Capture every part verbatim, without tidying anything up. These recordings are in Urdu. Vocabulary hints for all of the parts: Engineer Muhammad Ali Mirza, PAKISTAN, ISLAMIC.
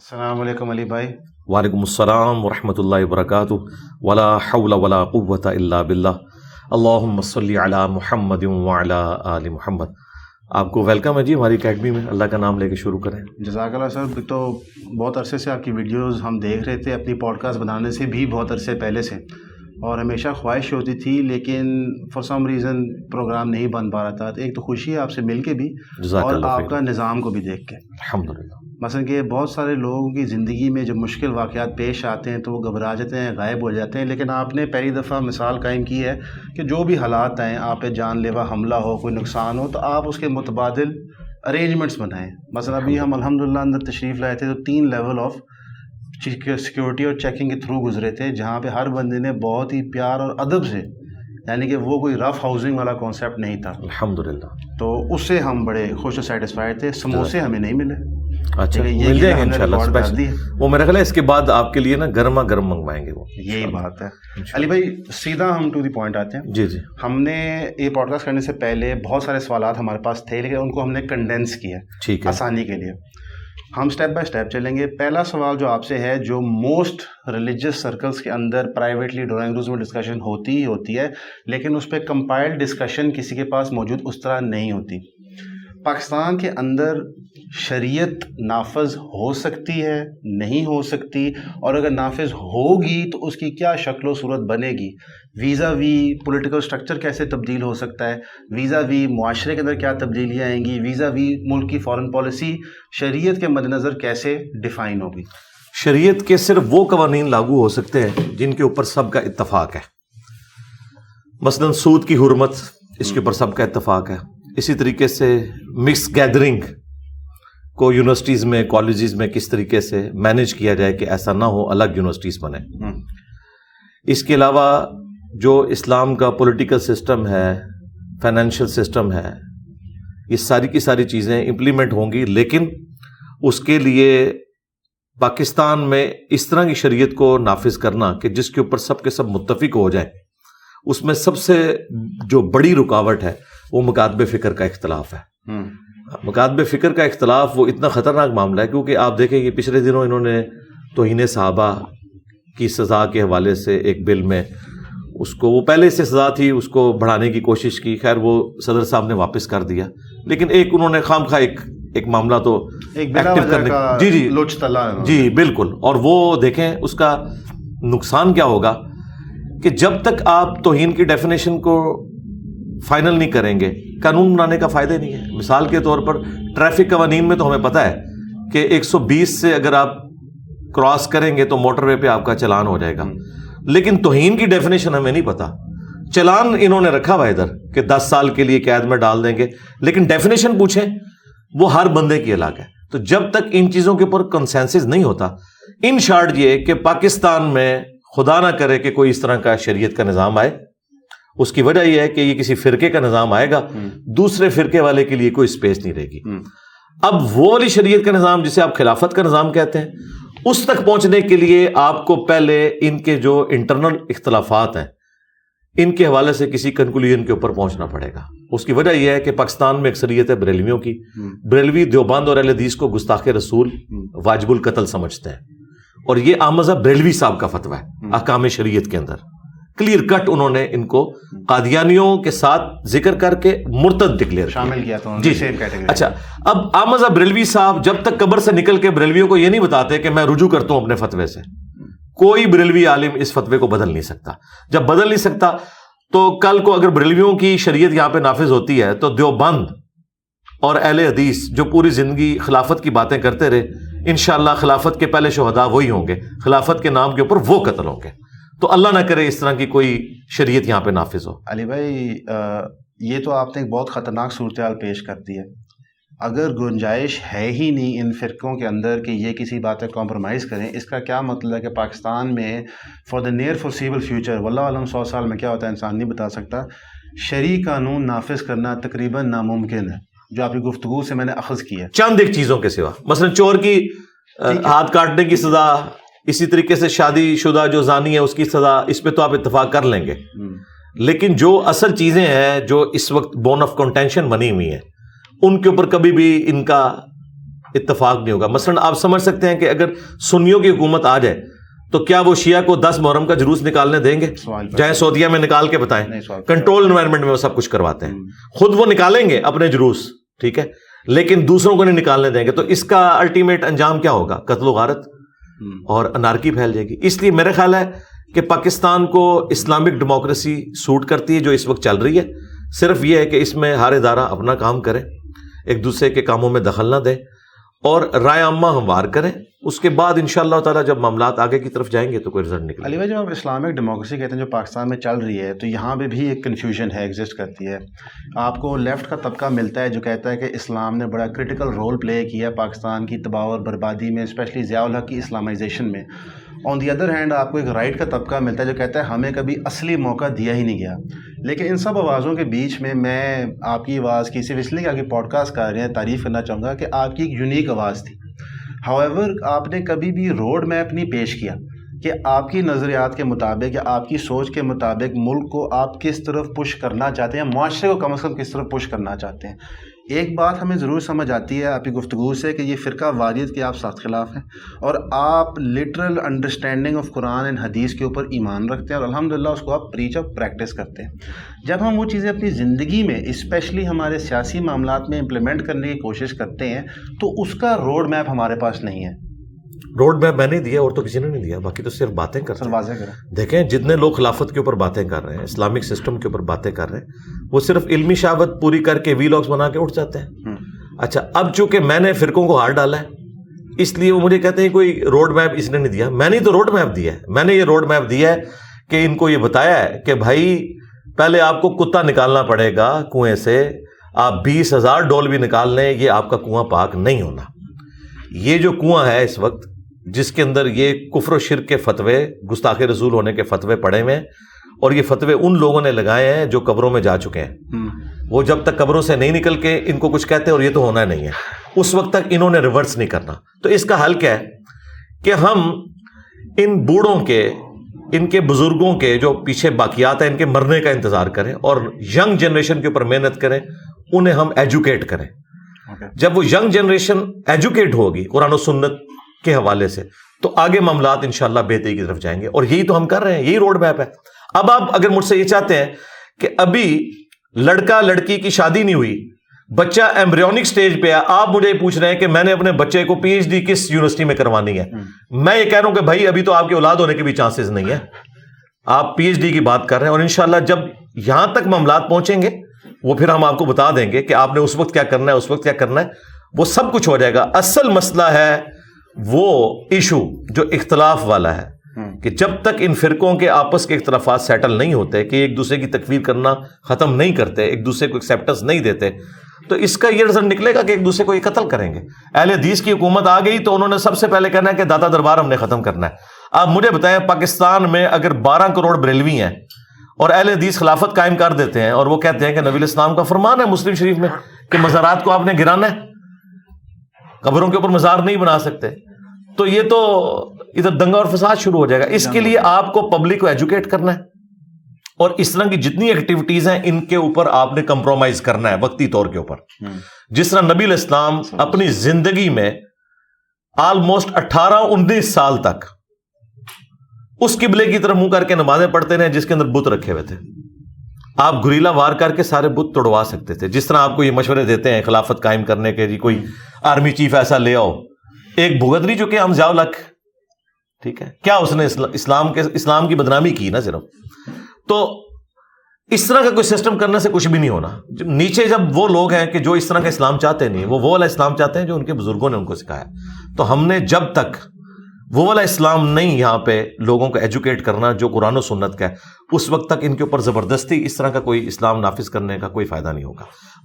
السلام علیکم علی بھائی۔ وعلیکم السلام ورحمۃ اللہ وبرکاتہ۔ ولا حول ولا قوۃ الا باللہ۔ اللہم صلی علی محمد وعلی آل محمد۔ آپ کو ویلکم ہے جی ہماری اکیڈمی میں، اللہ کا نام لے کے شروع کریں۔ جزاک اللہ صاحب، تو بہت عرصے سے آپ کی ویڈیوز ہم دیکھ رہے تھے اپنی پوڈ کاسٹ بنانے سے بھی بہت عرصے پہلے سے، اور ہمیشہ خواہش ہوتی تھی، لیکن فار سم ریزن پروگرام نہیں بن پا رہا تھا۔ ایک تو خوشی ہے آپ سے مل کے بھی، اور آپ کا نظام کو بھی دیکھ کے الحمدللہ۔ مثلا کہ بہت سارے لوگوں کی زندگی میں جب مشکل واقعات پیش آتے ہیں تو وہ گھبرا جاتے ہیں، غائب ہو جاتے ہیں، لیکن آپ نے پہلی دفعہ مثال قائم کی ہے کہ جو بھی حالات آئیں، آپ پہ جان لیوا حملہ ہو، کوئی نقصان ہو، تو آپ اس کے متبادل ارینجمنٹس بنائیں۔ مثلا ابھی ہم الحمدللہ اندر تشریف لائے تھے تو تین لیول آف سیکیورٹی اور چیکنگ کے تھرو گزرے تھے، جہاں پہ ہر بندے نے بہت ہی پیار اور ادب سے، یعنی کہ وہ کوئی رف ہاؤسنگ والا کانسیپٹ نہیں تھا الحمدللہ، تو اس سے ہم بڑے خوش و سیٹسفائیڈ تھے۔ سموسے ہمیں نہیں ملے، اچھا مل جائیں گے انشاءاللہ، وہ میرا خیال ہے اس کے بعد آپ کے لیے نا گرما گرم منگوائیں گے وہ۔ یہی بات ہے علی بھائی، سیدھا ہم ٹو دی پوائنٹ آتے ہیں۔ جی جی، ہم نے یہ پوڈ کاسٹ کرنے سے پہلے بہت سارے سوالات ہمارے پاس تھے، لیکن ان کو ہم نے کنڈینس کیا ٹھیک ہے آسانی کے لیے۔ ہم سٹیپ بائی سٹیپ چلیں گے۔ پہلا سوال جو آپ سے ہے، جو موسٹ ریلیجس سرکلز کے اندر پرائیویٹلی ڈرائنگ روز میں ڈسکشن ہوتی ہی ہوتی ہے، لیکن اس پہ کمپائلڈ ڈسکشن کسی کے پاس موجود اس طرح نہیں ہوتی، پاکستان کے اندر شریعت نافذ ہو سکتی ہے، نہیں ہو سکتی، اور اگر نافذ ہوگی تو اس کی کیا شکل و صورت بنے گی، ویزا وی پولیٹیکل سٹرکچر کیسے تبدیل ہو سکتا ہے، ویزا وی معاشرے کے اندر کیا تبدیلیاں آئیں گی، ویزا وی ملک کی فارن پالیسی شریعت کے مد نظر کیسے ڈیفائن ہوگی؟ شریعت کے صرف وہ قوانین لاگو ہو سکتے ہیں جن کے اوپر سب کا اتفاق ہے، مثلا سود کی حرمت، اس کے اوپر سب کا اتفاق ہے، اسی طریقے سے مکس گیدرنگ کو یونیورسٹیز میں، کالجز میں کس طریقے سے مینیج کیا جائے کہ ایسا نہ ہو الگ یونیورسٹیز بنے۔ اس کے علاوہ جو اسلام کا پولیٹیکل سسٹم ہے، فائنینشیل سسٹم ہے، یہ ساری کی ساری چیزیں امپلیمنٹ ہوں گی، لیکن اس کے لیے پاکستان میں اس طرح کی شریعت کو نافذ کرنا کہ جس کے اوپر سب کے سب متفق ہو جائیں، اس میں سب سے جو بڑی رکاوٹ ہے وہ مکاتب فکر کا اختلاف ہے۔ مکاتب فکر کا اختلاف وہ اتنا خطرناک معاملہ ہے، کیونکہ آپ دیکھیں یہ پچھلے دنوں انہوں نے توہین صحابہ کی سزا کے حوالے سے ایک بل میں، اس کو وہ پہلے سے سزا تھی اس کو بڑھانے کی کوشش کی، خیر وہ صدر صاحب نے واپس کر دیا، لیکن ایک انہوں نے خام خواہ ایک ایک معاملہ تو ایکٹیو کرنے کا، جی جی لوچ تلا، جی بالکل، اور وہ دیکھیں اس کا نقصان کیا ہوگا کہ جب تک آپ توہین کی ڈیفینیشن کو فائنل نہیں کریں گے قانون بنانے کا فائدہ نہیں ہے۔ مثال کے طور پر ٹریفک قوانین میں تو ہمیں پتہ ہے کہ ایک سو بیس سے اگر آپ کراس کریں گے تو موٹر وے پہ آپ کا چلان ہو جائے گا، لیکن توہین کی ڈیفینیشن ہمیں نہیں پتہ، چلان انہوں نے رکھا ہوا ادھر کہ دس سال کے لیے قید میں ڈال دیں گے، لیکن ڈیفینیشن پوچھیں وہ ہر بندے کی الگ ہے۔ تو جب تک ان چیزوں کے اوپر کنسنسس نہیں ہوتا، ان شارٹ یہ کہ پاکستان میں خدا نہ کرے کہ کوئی اس طرح کا شریعت کا نظام آئے، اس کی وجہ یہ ہے کہ یہ کسی فرقے کا نظام آئے گا، دوسرے فرقے والے کے لیے کوئی اسپیس نہیں رہے گی۔ اب وہ والی شریعت کا نظام جسے آپ خلافت کا نظام کہتے ہیں، اس تک پہنچنے کے لیے آپ کو پہلے ان کے جو انٹرنل اختلافات ہیں ان کے حوالے سے کسی کنکلوژن کے اوپر پہنچنا پڑے گا۔ اس کی وجہ یہ ہے کہ پاکستان میں اکثریت ہے بریلویوں کی، بریلوی دیوبند اور اہل حدیث کو گستاخ رسول واجب القتل سمجھتے ہیں، اور یہ آمزہ بریلوی صاحب کا فتویٰ ہے احکام شریعت کے اندر، کلیئر کٹ انہوں نے ان کو قادیانیوں کے ساتھ ذکر کر کے مرتد ڈکلیئر شامل کیا تھا جی سیم کیٹیگری۔ اچھا اب آمزہ بریلوی صاحب جب تک قبر سے نکل کے بریلویوں کو یہ نہیں بتاتے کہ میں رجوع کرتا ہوں اپنے فتوے سے، کوئی بریلوی عالم اس فتوے کو بدل نہیں سکتا۔ جب بدل نہیں سکتا تو کل کو اگر بریلویوں کی شریعت یہاں پہ نافذ ہوتی ہے تو دیوبند اور اہل حدیث جو پوری زندگی خلافت کی باتیں کرتے رہے، انشاءاللہ خلافت کے پہلے شہداء وہی ہوں گے، خلافت کے نام کے اوپر وہ قتل ہوں گے۔ تو اللہ نہ کرے اس طرح کی کوئی شریعت یہاں پہ نافذ ہو۔ علی بھائی یہ تو آپ نے ایک بہت خطرناک صورتحال پیش کر دی ہے، اگر گنجائش ہے ہی نہیں ان فرقوں کے اندر کہ یہ کسی بات پر کمپرومائز کریں، اس کا کیا مطلب ہے کہ پاکستان میں for the near foreseeable future, واللہ عالم سو سال میں کیا ہوتا ہے انسان نہیں بتا سکتا، شرعی قانون نافذ کرنا تقریباً ناممکن ہے؟ جو آپ کی گفتگو سے میں نے اخذ کیا، چند ایک چیزوں کے سوا، مثلا چور کی ہاتھ کاٹنے کی سزا، اسی طریقے سے شادی شدہ جو زانی ہے اس کی سزا، اس پہ تو آپ اتفاق کر لیں گے، لیکن جو اصل چیزیں ہیں جو اس وقت بون آف کنٹینشن بنی ہوئی ہیں ان کے اوپر کبھی بھی ان کا اتفاق نہیں ہوگا. مثلا آپ سمجھ سکتے ہیں کہ اگر سنیوں کی حکومت آ جائے تو کیا وہ شیعہ کو دس محرم کا جلوس نکالنے دیں گے؟ چاہے سعودیہ میں نکال کے بتائیں, کنٹرول انوائرمنٹ میں وہ سب کچھ کرواتے ہیں, خود وہ نکالیں گے اپنے جلوس, ٹھیک ہے, لیکن دوسروں کو نہیں نکالنے دیں گے. تو اس کا الٹیمیٹ انجام کیا ہوگا؟ قتل و غارت اور انارکی پھیل جائے گی. اس لیے میرا خیال ہے کہ پاکستان کو اسلامک ڈیموکریسی سوٹ کرتی ہے جو اس وقت چل رہی ہے. صرف یہ ہے کہ اس میں ہر ادارہ اپنا کام کرے, ایک دوسرے کے کاموں میں دخل نہ دے اور رائے عامہ ہموار کریں. اس کے بعد انشاءاللہ تعالی جب معاملات آگے کی طرف جائیں گے تو کوئی رزلٹ نکلے. علی بھائی, جب آپ اسلامک ڈیموکریسی کہتے ہیں جو پاکستان میں چل رہی ہے, تو یہاں پہ بھی ایک کنفیوژن ہے, ایگزسٹ کرتی ہے. آپ کو لیفٹ کا طبقہ ملتا ہے جو کہتا ہے کہ اسلام نے بڑا کرٹیکل رول پلے کیا پاکستان کی تباہ اور بربادی میں, اسپیشلی ضیاء الحق کی اسلامائزیشن میں. آن دی ادر ہینڈ آپ کو ایک رائٹ کا طبقہ ملتا ہے جو کہتا ہے ہمیں کبھی اصلی موقع دیا ہی نہیں گیا. لیکن ان سب آوازوں کے بیچ میں میں آپ کی آواز کی, صرف اس لیے کہ آپ کی پوڈ کاسٹ کر رہے ہیں, تعریف کرنا چاہوں گا کہ آپ کی ایک یونیک آواز تھی. ہاؤ ایور, آپ نے کبھی بھی روڈ میپ نہیں پیش کیا کہ آپ کی نظریات کے مطابق یا آپ کی سوچ کے مطابق ملک کو آپ کس طرف پش کرنا چاہتے ہیں, معاشرے کو کم از کم کس طرف پش کرنا چاہتے ہیں. ایک بات ہمیں ضرور سمجھ آتی ہے آپ کی گفتگو سے کہ یہ فرقہ واریت کے آپ سخت خلاف ہیں, اور آپ لٹرل انڈرسٹینڈنگ آف قرآن اینڈ حدیث کے اوپر ایمان رکھتے ہیں, اور الحمدللہ اس کو آپ پریچ اور پریکٹس کرتے ہیں. جب ہم وہ چیزیں اپنی زندگی میں اسپیشلی ہمارے سیاسی معاملات میں امپلیمنٹ کرنے کی کوشش کرتے ہیں تو اس کا روڈ میپ ہمارے پاس نہیں ہے. روڈ میپ میں نے دیا اور تو کسی نے نہیں دیا, باقی تو صرف باتیں کر رہے ہیں. دیکھیں جتنے لوگ خلافت کے اوپر باتیں کر رہے ہیں, اسلامک سسٹم کے اوپر باتیں کر رہے ہیں, وہ صرف علمی شہوت پوری کر کے وی لاگز بنا کے اٹھ جاتے ہیں. اچھا, اب چونکہ میں نے فرقوں کو ہار ڈالا ہے اس لیے وہ مجھے کہتے ہیں کوئی روڈ میپ اس نے نہیں دیا. میں نے تو روڈ میپ دیا ہے, میں نے یہ روڈ میپ دیا ہے کہ ان کو یہ بتایا ہے کہ بھائی پہلے آپ کو کتا نکالنا پڑے گا کنویں سے, آپ بیس ہزار ڈول بھی نکال لیں, یہ آپ کا کنواں پاک نہیں ہونا. یہ جو کنواں ہے اس وقت جس کے اندر یہ کفر و شرک کے فتوے, گستاخ رسول ہونے کے فتوے پڑے ہوئے ہیں, اور یہ فتوے ان لوگوں نے لگائے ہیں جو قبروں میں جا چکے ہیں. وہ جب تک قبروں سے نہیں نکل کے ان کو کچھ کہتے اور یہ تو ہونا نہیں ہے, اس وقت تک انہوں نے ریورس نہیں کرنا. تو اس کا حل کیا ہے کہ ہم ان بوڑھوں کے, ان کے بزرگوں کے جو پیچھے باقیات ہیں, ان کے مرنے کا انتظار کریں اور ینگ جنریشن کے اوپر محنت کریں, انہیں ہم ایجوکیٹ کریں. Okay. جب وہ ینگ جنریشن ایجوکیٹ ہوگی قرآن و سنت کے حوالے سے تو آگے معاملات انشاءاللہ بہتری کی طرف جائیں گے, اور یہی تو ہم کر رہے ہیں, یہی روڈ میپ ہے. اب آپ اگر مجھ سے یہ چاہتے ہیں کہ ابھی لڑکا لڑکی کی شادی نہیں ہوئی, بچہ ایمبریونک سٹیج پہ ہے, آپ مجھے پوچھ رہے ہیں کہ میں نے اپنے بچے کو پی ایچ ڈی کس یونیورسٹی میں کروانی ہے. hmm. میں یہ کہہ رہا ہوں کہ بھائی ابھی تو آپ کی اولاد ہونے کے بھی چانسز نہیں ہے, آپ پی ایچ ڈی کی بات کر رہے ہیں, اور انشاءاللہ جب یہاں تک معاملات پہنچیں گے وہ پھر ہم آپ کو بتا دیں گے کہ آپ نے اس وقت کیا کرنا ہے, اس وقت کیا کرنا ہے, وہ سب کچھ ہو جائے گا. اصل مسئلہ ہے وہ ایشو جو اختلاف والا ہے کہ جب تک ان فرقوں کے آپس کے اختلافات سیٹل نہیں ہوتے, کہ ایک دوسرے کی تکفیر کرنا ختم نہیں کرتے, ایک دوسرے کو ایکسیپٹنس نہیں دیتے, تو اس کا یہ رزلٹ نکلے گا کہ ایک دوسرے کو یہ قتل کریں گے. اہل حدیث کی حکومت آ گئی تو انہوں نے سب سے پہلے کہنا ہے کہ داتا دربار ہم نے ختم کرنا ہے. آپ مجھے بتائیں پاکستان میں اگر بارہ کروڑ بریلوی ہیں اور اہل حدیث خلافت قائم کر دیتے ہیں اور وہ کہتے ہیں کہ نبی علیہ السلام کا فرمان ہے مسلم شریف میں کہ مزارات کو آپ نے گرانا ہے, قبروں کے اوپر مزار نہیں بنا سکتے, تو یہ تو ادھر دنگا اور فساد شروع ہو جائے گا. اس کے لیے آپ کو پبلک کو ایجوکیٹ کرنا ہے, اور اس طرح کی جتنی ایکٹیویٹیز ہیں ان کے اوپر آپ نے کمپرومائز کرنا ہے وقتی طور کے اوپر. جس طرح نبی علیہ السلام اپنی زندگی میں آلموسٹ اٹھارہ انیس سال تک اس قبلے کی طرف منہ کر کے نمازیں پڑھتے رہے جس کے اندر بت رکھے ہوئے تھے. آپ گریلا وار کر کے سارے بت توڑوا سکتے تھے. جس طرح آپ کو یہ مشورے دیتے ہیں خلافت قائم کرنے کے, جی کوئی آرمی چیف ایسا لے آؤ, ایک بھگت نہیں چکے ہم ضیاء الحق, ٹھیک ہے, کیا اس نے اسلام کے اسلام کی بدنامی کی نا صرف. تو اس طرح کا کوئی سسٹم کرنے سے کچھ بھی نہیں ہونا. نیچے جب وہ لوگ ہیں کہ جو اس طرح کا اسلام چاہتے نہیں, وہ وہ والا اسلام چاہتے ہیں جو ان کے بزرگوں نے ان کو سکھایا. تو ہم نے جب تک وہ والا اسلام نہیں یہاں پہ لوگوں کو ایجوکیٹ کرنا جو قرآن و سنت کا ہے, اس وقت تک ان کے اوپر زبردستی اس طرح کا کوئی اسلام نافذ کرنے کا کوئی فائدہ نہیں ہوگا.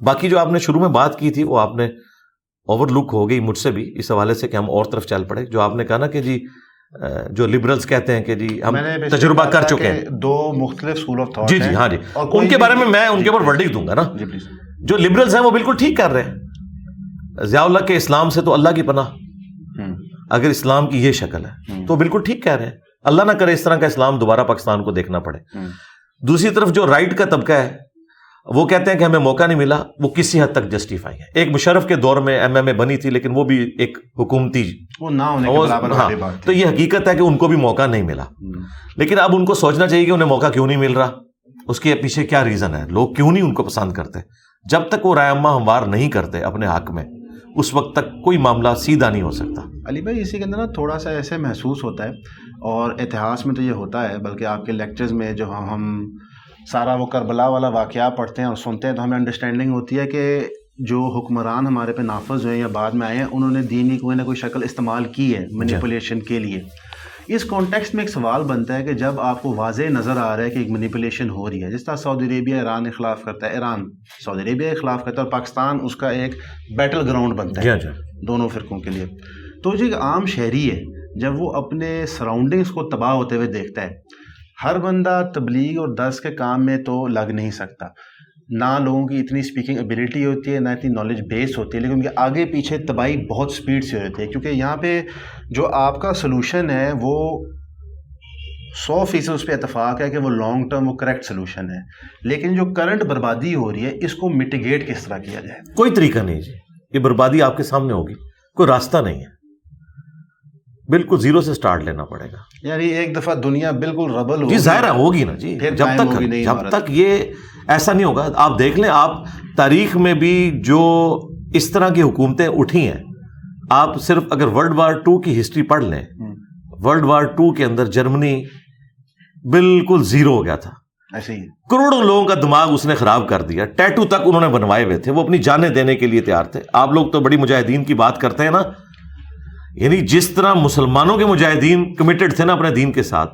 باقی جو آپ نے شروع میں بات کی تھی وہ آپ نے اوور لک ہو گئی مجھ سے بھی, اس حوالے سے کہ ہم اور طرف چل پڑے. جو آپ نے کہا نا کہ جی جو لبرلز کہتے ہیں کہ جی ہم تجربہ کر چکے ہیں, دو مختلف اسکول آف تھاٹ, جی جی ہاں جی, ان کے بارے میں میں ان کے اوپر ورڈکٹ دوں گا نا. جو لبرلز ہیں وہ بالکل ٹھیک کر رہے ہیں, ضیاء اللہ کے اسلام سے تو اللہ کی پناہ, اگر اسلام کی یہ شکل ہے تو بالکل ٹھیک کہہ رہے ہیں, اللہ نہ کرے اس طرح کا اسلام دوبارہ پاکستان کو دیکھنا پڑے. دوسری طرف جو رائٹ کا طبقہ ہے وہ کہتے ہیں کہ ہمیں موقع نہیں ملا، وہ کسی حد تک جسٹیفائی ہے. ایک مشرف کے دور میں ایم ایم اے بنی تھی، لیکن وہ بھی ایک حکومتی وہ نہ ہونے کے برابر والی بات. تو یہ حقیقت ہے کہ ان کو بھی موقع نہیں ملا، لیکن اب ان کو سوچنا چاہیے کہ انہیں موقع کیوں نہیں مل رہا، اس کے پیچھے کیا ریزن ہے، لوگ کیوں نہیں ان کو پسند کرتے. جب تک وہ رائے عامہ ہموار نہیں کرتے اپنے حق میں، اس وقت تک کوئی معاملہ سیدھا نہیں ہو سکتا. علی بھائی اسی کے اندر نا تھوڑا سا ایسے محسوس ہوتا ہے، اور اتہاس میں تو یہ ہوتا ہے، بلکہ آپ کے لیکچرز میں جو ہم سارا وہ کربلا والا واقعہ پڑھتے ہیں اور سنتے ہیں تو ہمیں انڈرسٹینڈنگ ہوتی ہے کہ جو حکمران ہمارے پہ نافذ ہوئے یا بعد میں آئے ہیں، انہوں نے دین کی کوئی نہ کوئی شکل استعمال کی ہے مینیپولیشن کے لیے. اس کانٹیکسٹ میں ایک سوال بنتا ہے کہ جب آپ کو واضح نظر آ رہا ہے کہ ایک مینیپولیشن ہو رہی ہے، جس طرح سعودی عربیہ ایران کے خلاف کرتا ہے، ایران سعودی عربیہ کے خلاف کرتا ہے، اور پاکستان اس کا ایک بیٹل گراؤنڈ بنتا ہے دونوں فرقوں کے لیے. تو جو ایک عام شہری ہے جب وہ اپنے سراؤنڈنگس کو تباہ ہوتے ہوئے دیکھتا ہے، ہر بندہ تبلیغ اور درس کے کام میں تو لگ نہیں سکتا، نہ لوگوں کی اتنی سپیکنگ ایبیلٹی ہوتی ہے، نہ اتنی نالج بیس ہوتی ہے، لیکن ان کے آگے پیچھے تباہی بہت سپیڈ سے ہوتی ہے. کیونکہ یہاں پہ جو آپ کا سلوشن ہے وہ سو فیصد اس پہ اتفاق ہے کہ وہ لانگ ٹرم وہ کریکٹ سلوشن ہے، لیکن جو کرنٹ بربادی ہو رہی ہے اس کو میٹیگیٹ کس طرح کیا جائے؟ کوئی طریقہ نہیں جی، یہ بربادی آپ کے سامنے ہوگی، کوئی راستہ نہیں ہے، بالکل زیرو سے سٹارٹ لینا پڑے گا. یعنی ایک دفعہ دنیا بالکل ربل ہوگی، ظاہر ہوگی نا جی، جب تک جب تک یہ ایسا نہیں ہوگا. آپ دیکھ لیں، آپ تاریخ میں بھی جو اس طرح کی حکومتیں اٹھی ہیں، آپ صرف اگر ورلڈ وار ٹو کی ہسٹری پڑھ لیں، ورلڈ وار ٹو کے اندر جرمنی بالکل زیرو ہو گیا تھا، ایسے ہی کروڑوں لوگوں کا دماغ اس نے خراب کر دیا، ٹیٹو تک انہوں نے بنوائے ہوئے تھے، وہ اپنی جانیں دینے کے لیے تیار تھے. آپ لوگ تو بڑی مجاہدین کی بات کرتے ہیں نا، یعنی جس طرح مسلمانوں کے مجاہدین کمیٹڈ تھے نا اپنے دین کے ساتھ،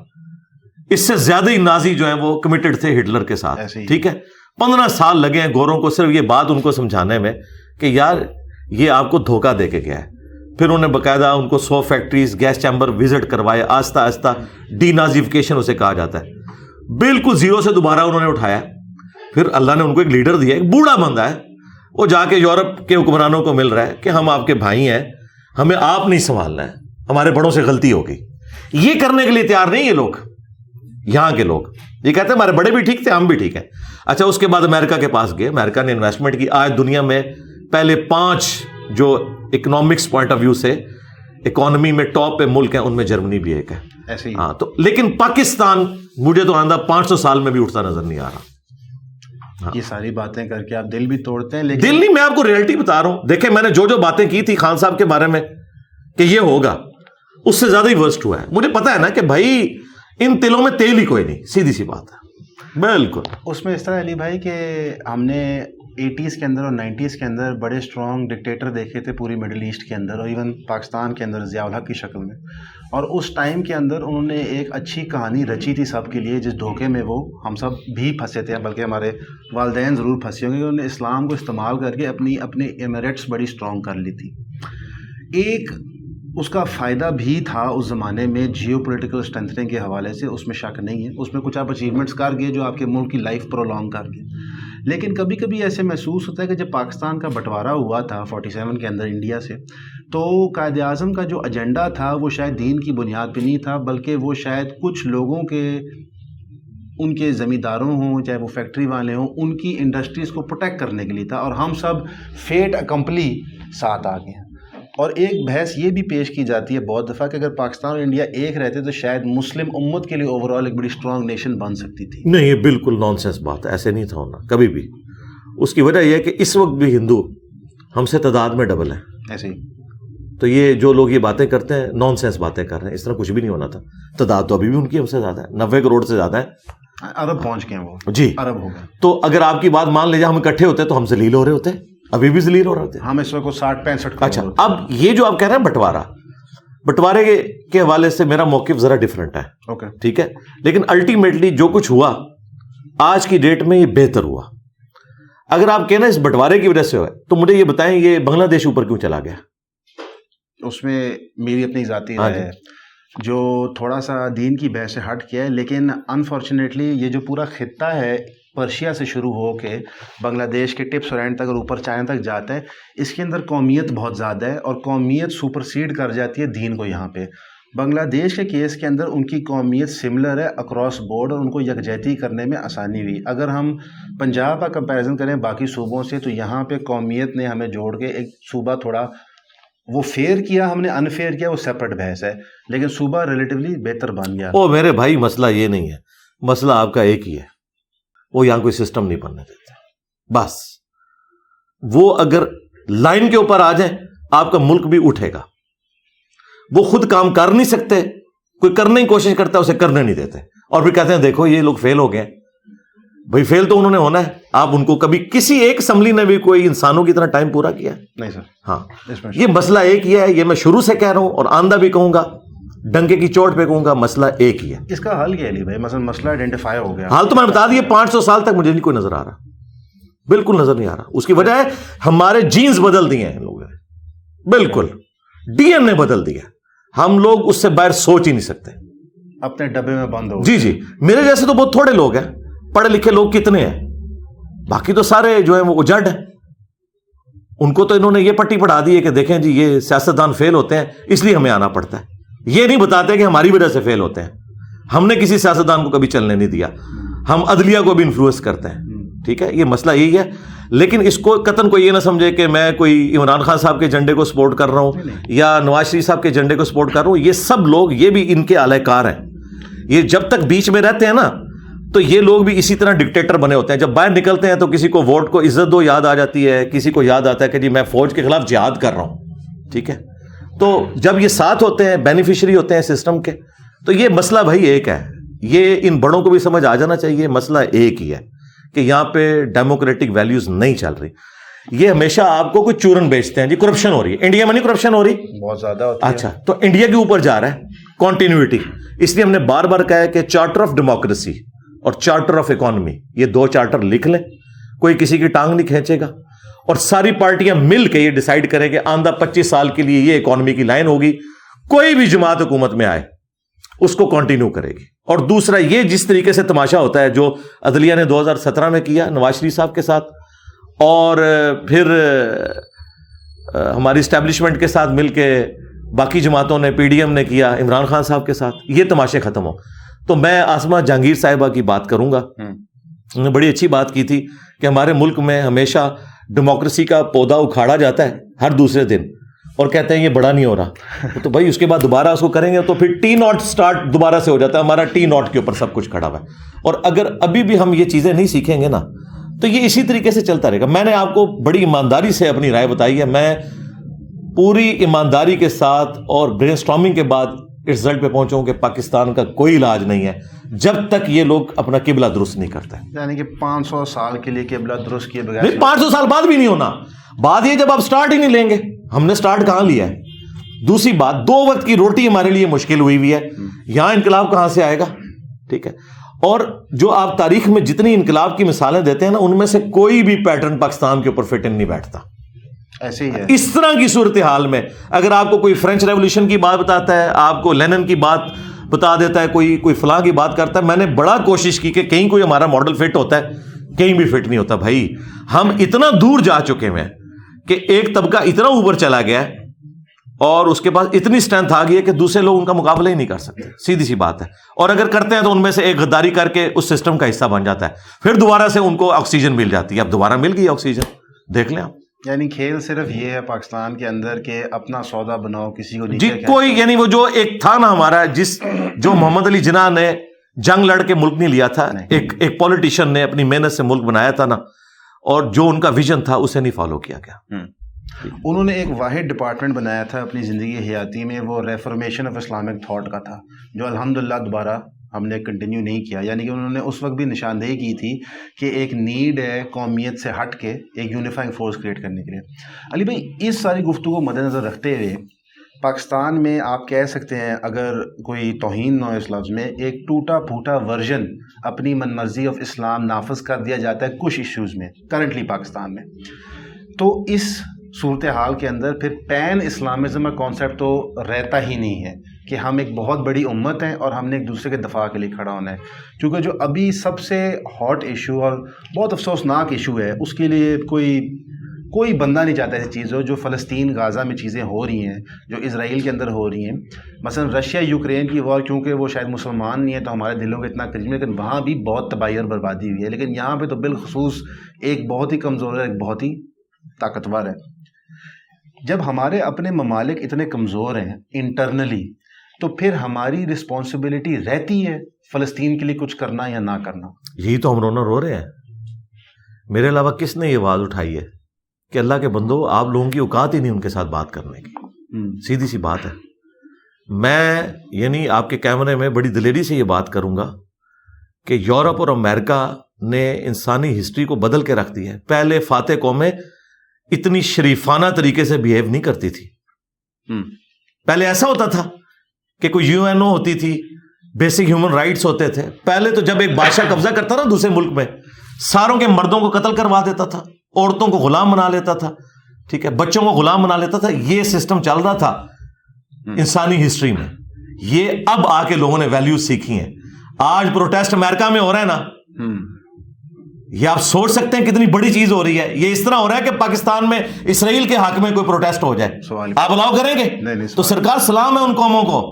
اس سے زیادہ ہی نازی جو ہیں وہ کمیٹڈ تھے ہٹلر کے ساتھ. ٹھیک ہے، پندرہ سال لگے ہیں گوروں کو صرف یہ بات ان کو سمجھانے میں کہ یار یہ آپ کو دھوکہ دے کے گیا ہے. پھر انہوں نے باقاعدہ ان کو سو فیکٹریز گیس چیمبر وزٹ کروائے، آہستہ آہستہ ڈی نازیفیکیشن اسے کہا جاتا ہے. بالکل زیرو سے دوبارہ انہوں نے اٹھایا، پھر اللہ نے ان کو ایک لیڈر دیا، ایک بوڑھا بندہ ہے، وہ جا کے یورپ کے حکمرانوں کو مل رہا ہے کہ ہم آپ کے بھائی ہیں، ہمیں آپ نہیں سنبھالنا ہے، ہمارے بڑوں سے غلطی ہو گئی. یہ کرنے کے لیے تیار نہیں یہ لوگ، یہاں کے لوگ یہ کہتے ہیں ہمارے بڑے بھی ٹھیک تھے، ہم بھی ٹھیک ہیں. اچھا، اس کے بعد امریکہ کے پاس گئے، امریکہ نے انویسٹمنٹ کی. آج دنیا میں پہلے پانچ جو اکنامکس پوائنٹ آف ویو سے اکانومی میں ٹاپ پہ ملک ہیں، ان میں جرمنی بھی ایک ہے. ایسے ہی ہاں، تو لیکن پاکستان مجھے تو آندہ پانچ سو سال میں بھی اٹھتا نظر نہیں آ رہا. یہ ساری باتیں کر کے آپ دل بھی توڑتے ہیں، لیکن دل نہیں، میں آپ کو ریئلٹی بتا رہا ہوں. دیکھیں میں نے جو جو باتیں کی تھی خان صاحب کے بارے میں کہ یہ ہوگا، اس سے زیادہ ہی ورسٹ ہوا ہے. مجھے پتا ہے نا کہ بھائی ان تلوں میں تیل ہی کوئی نہیں، سیدھی سی بات ہے. بالکل اس میں اس طرح علی بھائی کہ ہم نے ایٹیز کے اندر اور نائنٹیز کے اندر بڑے اسٹرانگ ڈکٹیٹر دیکھے تھے پوری مڈل ایسٹ کے اندر، اور ایون پاکستان کے اندر ضیاء الحق کی شکل میں، اور اس ٹائم کے اندر انہوں نے ایک اچھی کہانی رچی تھی سب کے لیے، جس دھوکے میں وہ ہم سب بھی پھنسے تھے، بلکہ ہمارے والدین ضرور پھنسے ہوں گے. انہوں نے اسلام کو استعمال کر کے اپنی اپنے ایمریٹس بڑی اسٹرانگ کر لی تھی. ایک اس کا فائدہ بھی تھا اس زمانے میں جیو پولیٹیکل اسٹرینتھنگ کے حوالے سے، اس میں شک نہیں ہے، اس میں کچھ آپ اچیومنٹس کر گئے جو آپ کے ملک کی لائف پرولانگ کر گئے. لیکن کبھی کبھی ایسے محسوس ہوتا ہے کہ جب پاکستان کا بٹوارا ہوا تھا فورٹی سیون کے اندر انڈیا سے، تو قائد اعظم کا جو ایجنڈا تھا وہ شاید دین کی بنیاد پہ نہیں تھا، بلکہ وہ شاید کچھ لوگوں کے، ان کے زمینداروں ہوں، چاہے وہ فیکٹری والے ہوں، ان کی انڈسٹریز کو پروٹیکٹ کرنے کے لیے تھا. اور ہم سب فیٹ اکمپلی ساتھ آ گئے. اور ایک بحث یہ بھی پیش کی جاتی ہے بہت دفعہ کہ اگر پاکستان اور انڈیا ایک رہتے تو شاید مسلم امت کے لیے اوور آل ایک بڑی اسٹرانگ نیشن بن سکتی تھی. نہیں، یہ بالکل نان سینس بات ہے، ایسے نہیں تھا ہونا کبھی بھی. اس کی وجہ یہ ہے کہ اس وقت بھی ہندو ہم سے تعداد میں ڈبل ہیں. ایسے تو یہ جو لوگ یہ باتیں کرتے ہیں نان سینس باتیں کر رہے ہیں، اس طرح کچھ بھی نہیں ہونا تھا. تعداد تو ابھی بھی ان کی ہم سے زیادہ ہے، نوے کروڑ سے زیادہ ہے، عرب پہنچ گئے ہیں وہ جی، عرب ہو گئے. تو اگر آپ کی بات مان لیجیے ہم اکٹھے ہوتے تو ہم ذلیل ہو رہے ہوتے، ابھی بھی ذلیل ہو رہے تھے ہم اس وقت ساٹھ پینسٹھ. اچھا، اب یہ جو آپ کہہ رہے ہیں بٹوارا، بٹوارے کے حوالے سے میرا موقف ذرا ڈفرینٹ ہے، ٹھیک ہے، لیکن الٹیمیٹلی جو کچھ ہوا آج کی ڈیٹ میں یہ بہتر ہوا. اگر آپ کہنا اس بٹوارے کی وجہ سے ہوا تو مجھے یہ بتائیں یہ بنگلہ دیش اوپر کیوں چلا گیا؟ اس میں میری اپنی ذاتی رائے ہے جو تھوڑا سا دین کی بحث سے ہٹ کے ہے، لیکن انفارچونیٹلی یہ جو پورا خطہ ہے پرشیا سے شروع ہو کے بنگلہ دیش کے ٹپس اور اینڈ تک اور اوپر چائنا تک جاتا ہے، اس کے اندر قومیت بہت زیادہ ہے، اور قومیت سپرسیڈ کر جاتی ہے دین کو. یہاں پہ بنگلہ دیش کے کیس کے اندر ان کی قومیت سملر ہے اکراس بورڈ اور ان کو یکجہتی کرنے میں آسانی ہوئی. اگر ہم پنجاب کا کمپیریزن کریں باقی صوبوں سے تو یہاں پہ قومیت نے ہمیں جوڑ کے ایک صوبہ تھوڑا وہ فیر کیا, ہم نے انفیئر کیا, وہ سیپریٹ بحث ہے, لیکن صوبہ ریلیٹیولی بہتر بن گیا. او میرے بھائی مسئلہ یہ نہیں ہے, مسئلہ آپ کا ایک ہی ہے, وہ یہاں کوئی سسٹم نہیں بننے دیتے. بس وہ اگر لائن کے اوپر آ جائیں آپ کا ملک بھی اٹھے گا. وہ خود کام کر نہیں سکتے, کوئی کرنے کی کوشش کرتا ہے اسے کرنے نہیں دیتے, اور پھر کہتے ہیں دیکھو یہ لوگ فیل ہو گئے. بھائی فیل تو انہوں نے ہونا ہے. آپ ان کو کبھی کسی ایک اسمبلی نے بھی کوئی انسانوں کی اتنا ٹائم پورا کیا نہیں سر. ہاں یہ مسئلہ ایک ہی ہے, یہ میں شروع سے کہہ رہا ہوں اور آندہ بھی کہوں گا, ڈنکے کی چوٹ پہ کہوں گا, مسئلہ ایک ہی ہے. اس کا حل کیا علی بھائی؟ مثلا مسئلہ آئیڈینٹیفائی ہو گیا, حال تو میں بتا دیے پانچ سو سال تک مجھے نہیں کوئی نظر آ رہا, بالکل نظر نہیں آ رہا. اس کی وجہ ہے ہمارے جینز بدل دیے ہیں لوگوں نے, بالکل ڈی این اے بدل دیا, ہم لوگ اس سے باہر سوچ ہی نہیں سکتے, اپنے ڈبے میں بند ہو. جی جی میرے جیسے تو بہت تھوڑے لوگ ہیں, پڑھے لکھے لوگ کتنے ہیں, باقی تو سارے جو ہیں وہ جڈ ہیں. ان کو تو انہوں نے یہ پٹی پڑھا دی ہے کہ دیکھیں جی یہ سیاستدان فیل ہوتے ہیں اس لیے ہمیں آنا پڑتا ہے, یہ نہیں بتاتے کہ ہماری وجہ سے فیل ہوتے ہیں. ہم نے کسی سیاستدان کو کبھی چلنے نہیں دیا, ہم عدلیہ کو بھی انفلوئنس کرتے ہیں. ٹھیک ہے, یہ مسئلہ یہی ہے. لیکن اس کو قطن کو یہ نہ سمجھے کہ میں کوئی عمران خان صاحب کے جھنڈے کو سپورٹ کر رہا ہوں یا نواز شریف صاحب کے جھنڈے کو سپورٹ کر رہا ہوں. یہ سب لوگ, یہ بھی ان کے اہل کار ہیں, یہ جب تک بیچ میں رہتے ہیں نا تو یہ لوگ بھی اسی طرح ڈکٹیٹر بنے ہوتے ہیں. جب باہر نکلتے ہیں تو کسی کو ووٹ کو عزت دو یاد آ جاتی ہے, کسی کو یاد آتا ہے کہ جی میں فوج کے خلاف جہاد کر رہا ہوں. ٹھیک ہے, تو جب یہ ساتھ ہوتے ہیں, بینیفیشری ہوتے ہیں سسٹم کے, تو یہ مسئلہ بھائی ایک ہے. یہ ان بڑوں کو بھی سمجھ آ جانا چاہیے, مسئلہ ایک ہی ہے کہ یہاں پہ ڈیموکریٹک ویلیوز نہیں چل رہی. یہ ہمیشہ آپ کو کوئی چورن بیچتے ہیں, جی کرپشن ہو رہی ہے انڈیا میں. نہیں کرپشن ہو رہی بہت زیادہ ہوتی ہے. اچھا تو انڈیا کے اوپر جا رہا ہے کنٹینیوٹی, اس لیے ہم نے بار بار کہا ہے کہ چارٹر آف ڈیموکریسی اور چارٹر آف اکانومی, یہ دو چارٹر لکھ لیں, کوئی کسی کی ٹانگ نہیں کھینچے گا, اور ساری پارٹیاں مل کے یہ ڈیسائیڈ کریں کہ آندہ پچیس سال کے لیے یہ اکانومی کی لائن ہوگی, کوئی بھی جماعت حکومت میں آئے اس کو کنٹینیو کرے گی. اور دوسرا یہ جس طریقے سے تماشا ہوتا ہے جو عدلیہ نے دو ہزار سترہ میں کیا نواز شریف صاحب کے ساتھ, اور پھر ہماری اسٹیبلشمنٹ کے ساتھ مل کے باقی جماعتوں نے, پی ڈی ایم نے کیا عمران خان صاحب کے ساتھ, یہ تماشے ختم ہو. تو میں آسما جہانگیر صاحبہ کی بات کروں گا, انہوں نے بڑی اچھی بات کی تھی کہ ہمارے ملک میں ہمیشہ ڈیموکریسی کا پودا اکھاڑا جاتا ہے ہر دوسرے دن, اور کہتے ہیں یہ بڑا نہیں ہو رہا. تو بھائی اس کے بعد دوبارہ اس کو کریں گے تو پھر ٹی ناٹ سٹارٹ دوبارہ سے ہو جاتا ہے, ہمارا ٹی ناٹ کے اوپر سب کچھ کھڑا ہوا ہے. اور اگر ابھی بھی ہم یہ چیزیں نہیں سیکھیں گے نا تو یہ اسی طریقے سے چلتا رہے گا. میں نے آپ کو بڑی ایمانداری سے اپنی رائے بتائی ہے, میں پوری ایمانداری کے ساتھ اور برین اسٹارمنگ کے بعد رزلٹ پہ پہنچوں کہ پاکستان کا کوئی علاج نہیں ہے جب تک یہ لوگ اپنا قبلہ درست نہیں کرتے. یعنی کہ پانچ سو سال کے لیے قبلہ درست کیے بغیر, پانچ سو سال بعد بھی نہیں ہونا. بات یہ جب آپ سٹارٹ ہی نہیں لیں گے, ہم نے سٹارٹ کہاں لیا ہے. دوسری بات, دو وقت کی روٹی ہمارے لیے مشکل ہوئی ہوئی ہے, یہاں انقلاب کہاں سے آئے گا. ٹھیک ہے, اور جو آپ تاریخ میں جتنی انقلاب کی مثالیں دیتے ہیں نا ان میں سے کوئی بھی پیٹرن پاکستان کے اوپر فٹ ان نہیں بیٹھتا. ایسے ہی ہے اس طرح کی صورتحال میں اگر آپ کو کوئی فرینچ ریولیوشن کی بات بتاتا ہے, آپ کو لینن کی بات بتا دیتا ہے, کوئی کوئی فلاں کی بات کرتا ہے. میں نے بڑا کوشش کی کہ کہیں کوئی ہمارا ماڈل فٹ ہوتا ہے, کہیں بھی فٹ نہیں ہوتا. بھائی ہم اتنا دور جا چکے ہیں کہ ایک طبقہ اتنا اوپر چلا گیا ہے اور اس کے پاس اتنی اسٹرینتھ آ گئی ہے کہ دوسرے لوگ ان کا مقابلہ ہی نہیں کر سکتے. سیدھی سی بات ہے, اور اگر کرتے ہیں تو ان میں سے ایک غداری کر کے اس سسٹم کا حصہ بن جاتا ہے, پھر دوبارہ سے ان کو آکسیجن مل جاتی ہے. اب دوبارہ مل گئی آکسیجن, دیکھ لیں آپ. یعنی کھیل صرف یہ ہے پاکستان کے اندر کہ اپنا سودا بناؤ, کسی کو نہیں جی کوئی. یعنی وہ جو ایک تھا نا ہمارا, جس جو محمد علی جناح نے جنگ لڑ کے ملک نہیں لیا تھا, ایک ایک پولیٹیشین نے اپنی محنت سے ملک بنایا تھا نا, اور جو ان کا ویژن تھا اسے نہیں فالو کیا گیا. انہوں نے ایک واحد ڈپارٹمنٹ بنایا تھا اپنی زندگی حیاتی میں, وہ ریفارمیشن آف اسلامک تھاٹ کا تھا, جو الحمدللہ دوبارہ ہم نے کنٹینیو نہیں کیا. یعنی کہ انہوں نے اس وقت بھی نشاندہی کی تھی کہ ایک نیڈ ہے قومیت سے ہٹ کے ایک یونیفائنگ فورس کریٹ کرنے کے لیے. علی بھائی اس ساری گفتگو کو مد نظر رکھتے ہوئے پاکستان میں آپ کہہ سکتے ہیں, اگر کوئی توہین نہ ہو اس لفظ میں, ایک ٹوٹا پھوٹا ورژن اپنی من مرضی آف اسلام نافذ کر دیا جاتا ہے کچھ ایشوز میں کرنٹلی پاکستان میں. تو اس صورتحال کے اندر پھر پین اسلامزم کا کانسیپٹ تو رہتا ہی نہیں ہے کہ ہم ایک بہت بڑی امت ہیں اور ہم نے ایک دوسرے کے دفاع کے لیے کھڑا ہونا ہے. کیونکہ جو ابھی سب سے ہاٹ ایشو اور بہت افسوسناک ایشو ہے اس کے لیے کوئی کوئی بندہ نہیں چاہتا ایسی چیز ہو جو فلسطین غازہ میں چیزیں ہو رہی ہیں, جو اسرائیل کے اندر ہو رہی ہیں. مثلا رشیا یوکرین کی وار, کیونکہ وہ شاید مسلمان نہیں ہے تو ہمارے دلوں کے اتنا قریب, لیکن وہاں بھی بہت تباہی اور بربادی ہوئی ہے. لیکن یہاں پہ تو بالخصوص ایک بہت ہی کمزور ہے, ایک بہت ہی طاقتور ہے. جب ہمارے اپنے ممالک اتنے کمزور ہیں انٹرنلی, تو پھر ہماری رسپانسبلٹی رہتی ہے فلسطین کے لیے کچھ کرنا یا نہ کرنا. یہی تو ہم رونا رو رہے ہیں. میرے علاوہ کس نے یہ آواز اٹھائی ہے کہ اللہ کے بندو آپ لوگوں کی اوقات ہی نہیں ان کے ساتھ بات کرنے کی؟ سیدھی سی بات ہے. میں یعنی آپ کے کیمرے میں بڑی دلیری سے یہ بات کروں گا کہ یورپ اور امریکہ نے انسانی ہسٹری کو بدل کے رکھ دی ہے. پہلے فاتح قومیں اتنی شریفانہ طریقے سے بیہیو نہیں کرتی تھی. پہلے ایسا ہوتا تھا کہ کوئی یو این او ہوتی تھی, بیسک ہیومن رائٹس ہوتے تھے. پہلے تو جب ایک بادشاہ قبضہ کرتا نا دوسرے ملک میں, ساروں کے مردوں کو قتل کروا دیتا تھا, عورتوں کو غلام بنا لیتا تھا, ٹھیک ہے, بچوں کو غلام بنا لیتا تھا. یہ سسٹم چل رہا تھا انسانی ہسٹری میں. یہ اب آ کے لوگوں نے ویلیوز سیکھی ہیں. آج پروٹیسٹ امریکہ میں ہو رہا ہے نا, یہ آپ سوچ سکتے ہیں کتنی بڑی چیز ہو رہی ہے. یہ اس طرح ہو رہا ہے کہ پاکستان میں اسرائیل کے حق میں کوئی پروٹیسٹ ہو جائے, آپ الاؤ کریں گے؟ تو سرکار سلام ہے ان قوموں کو,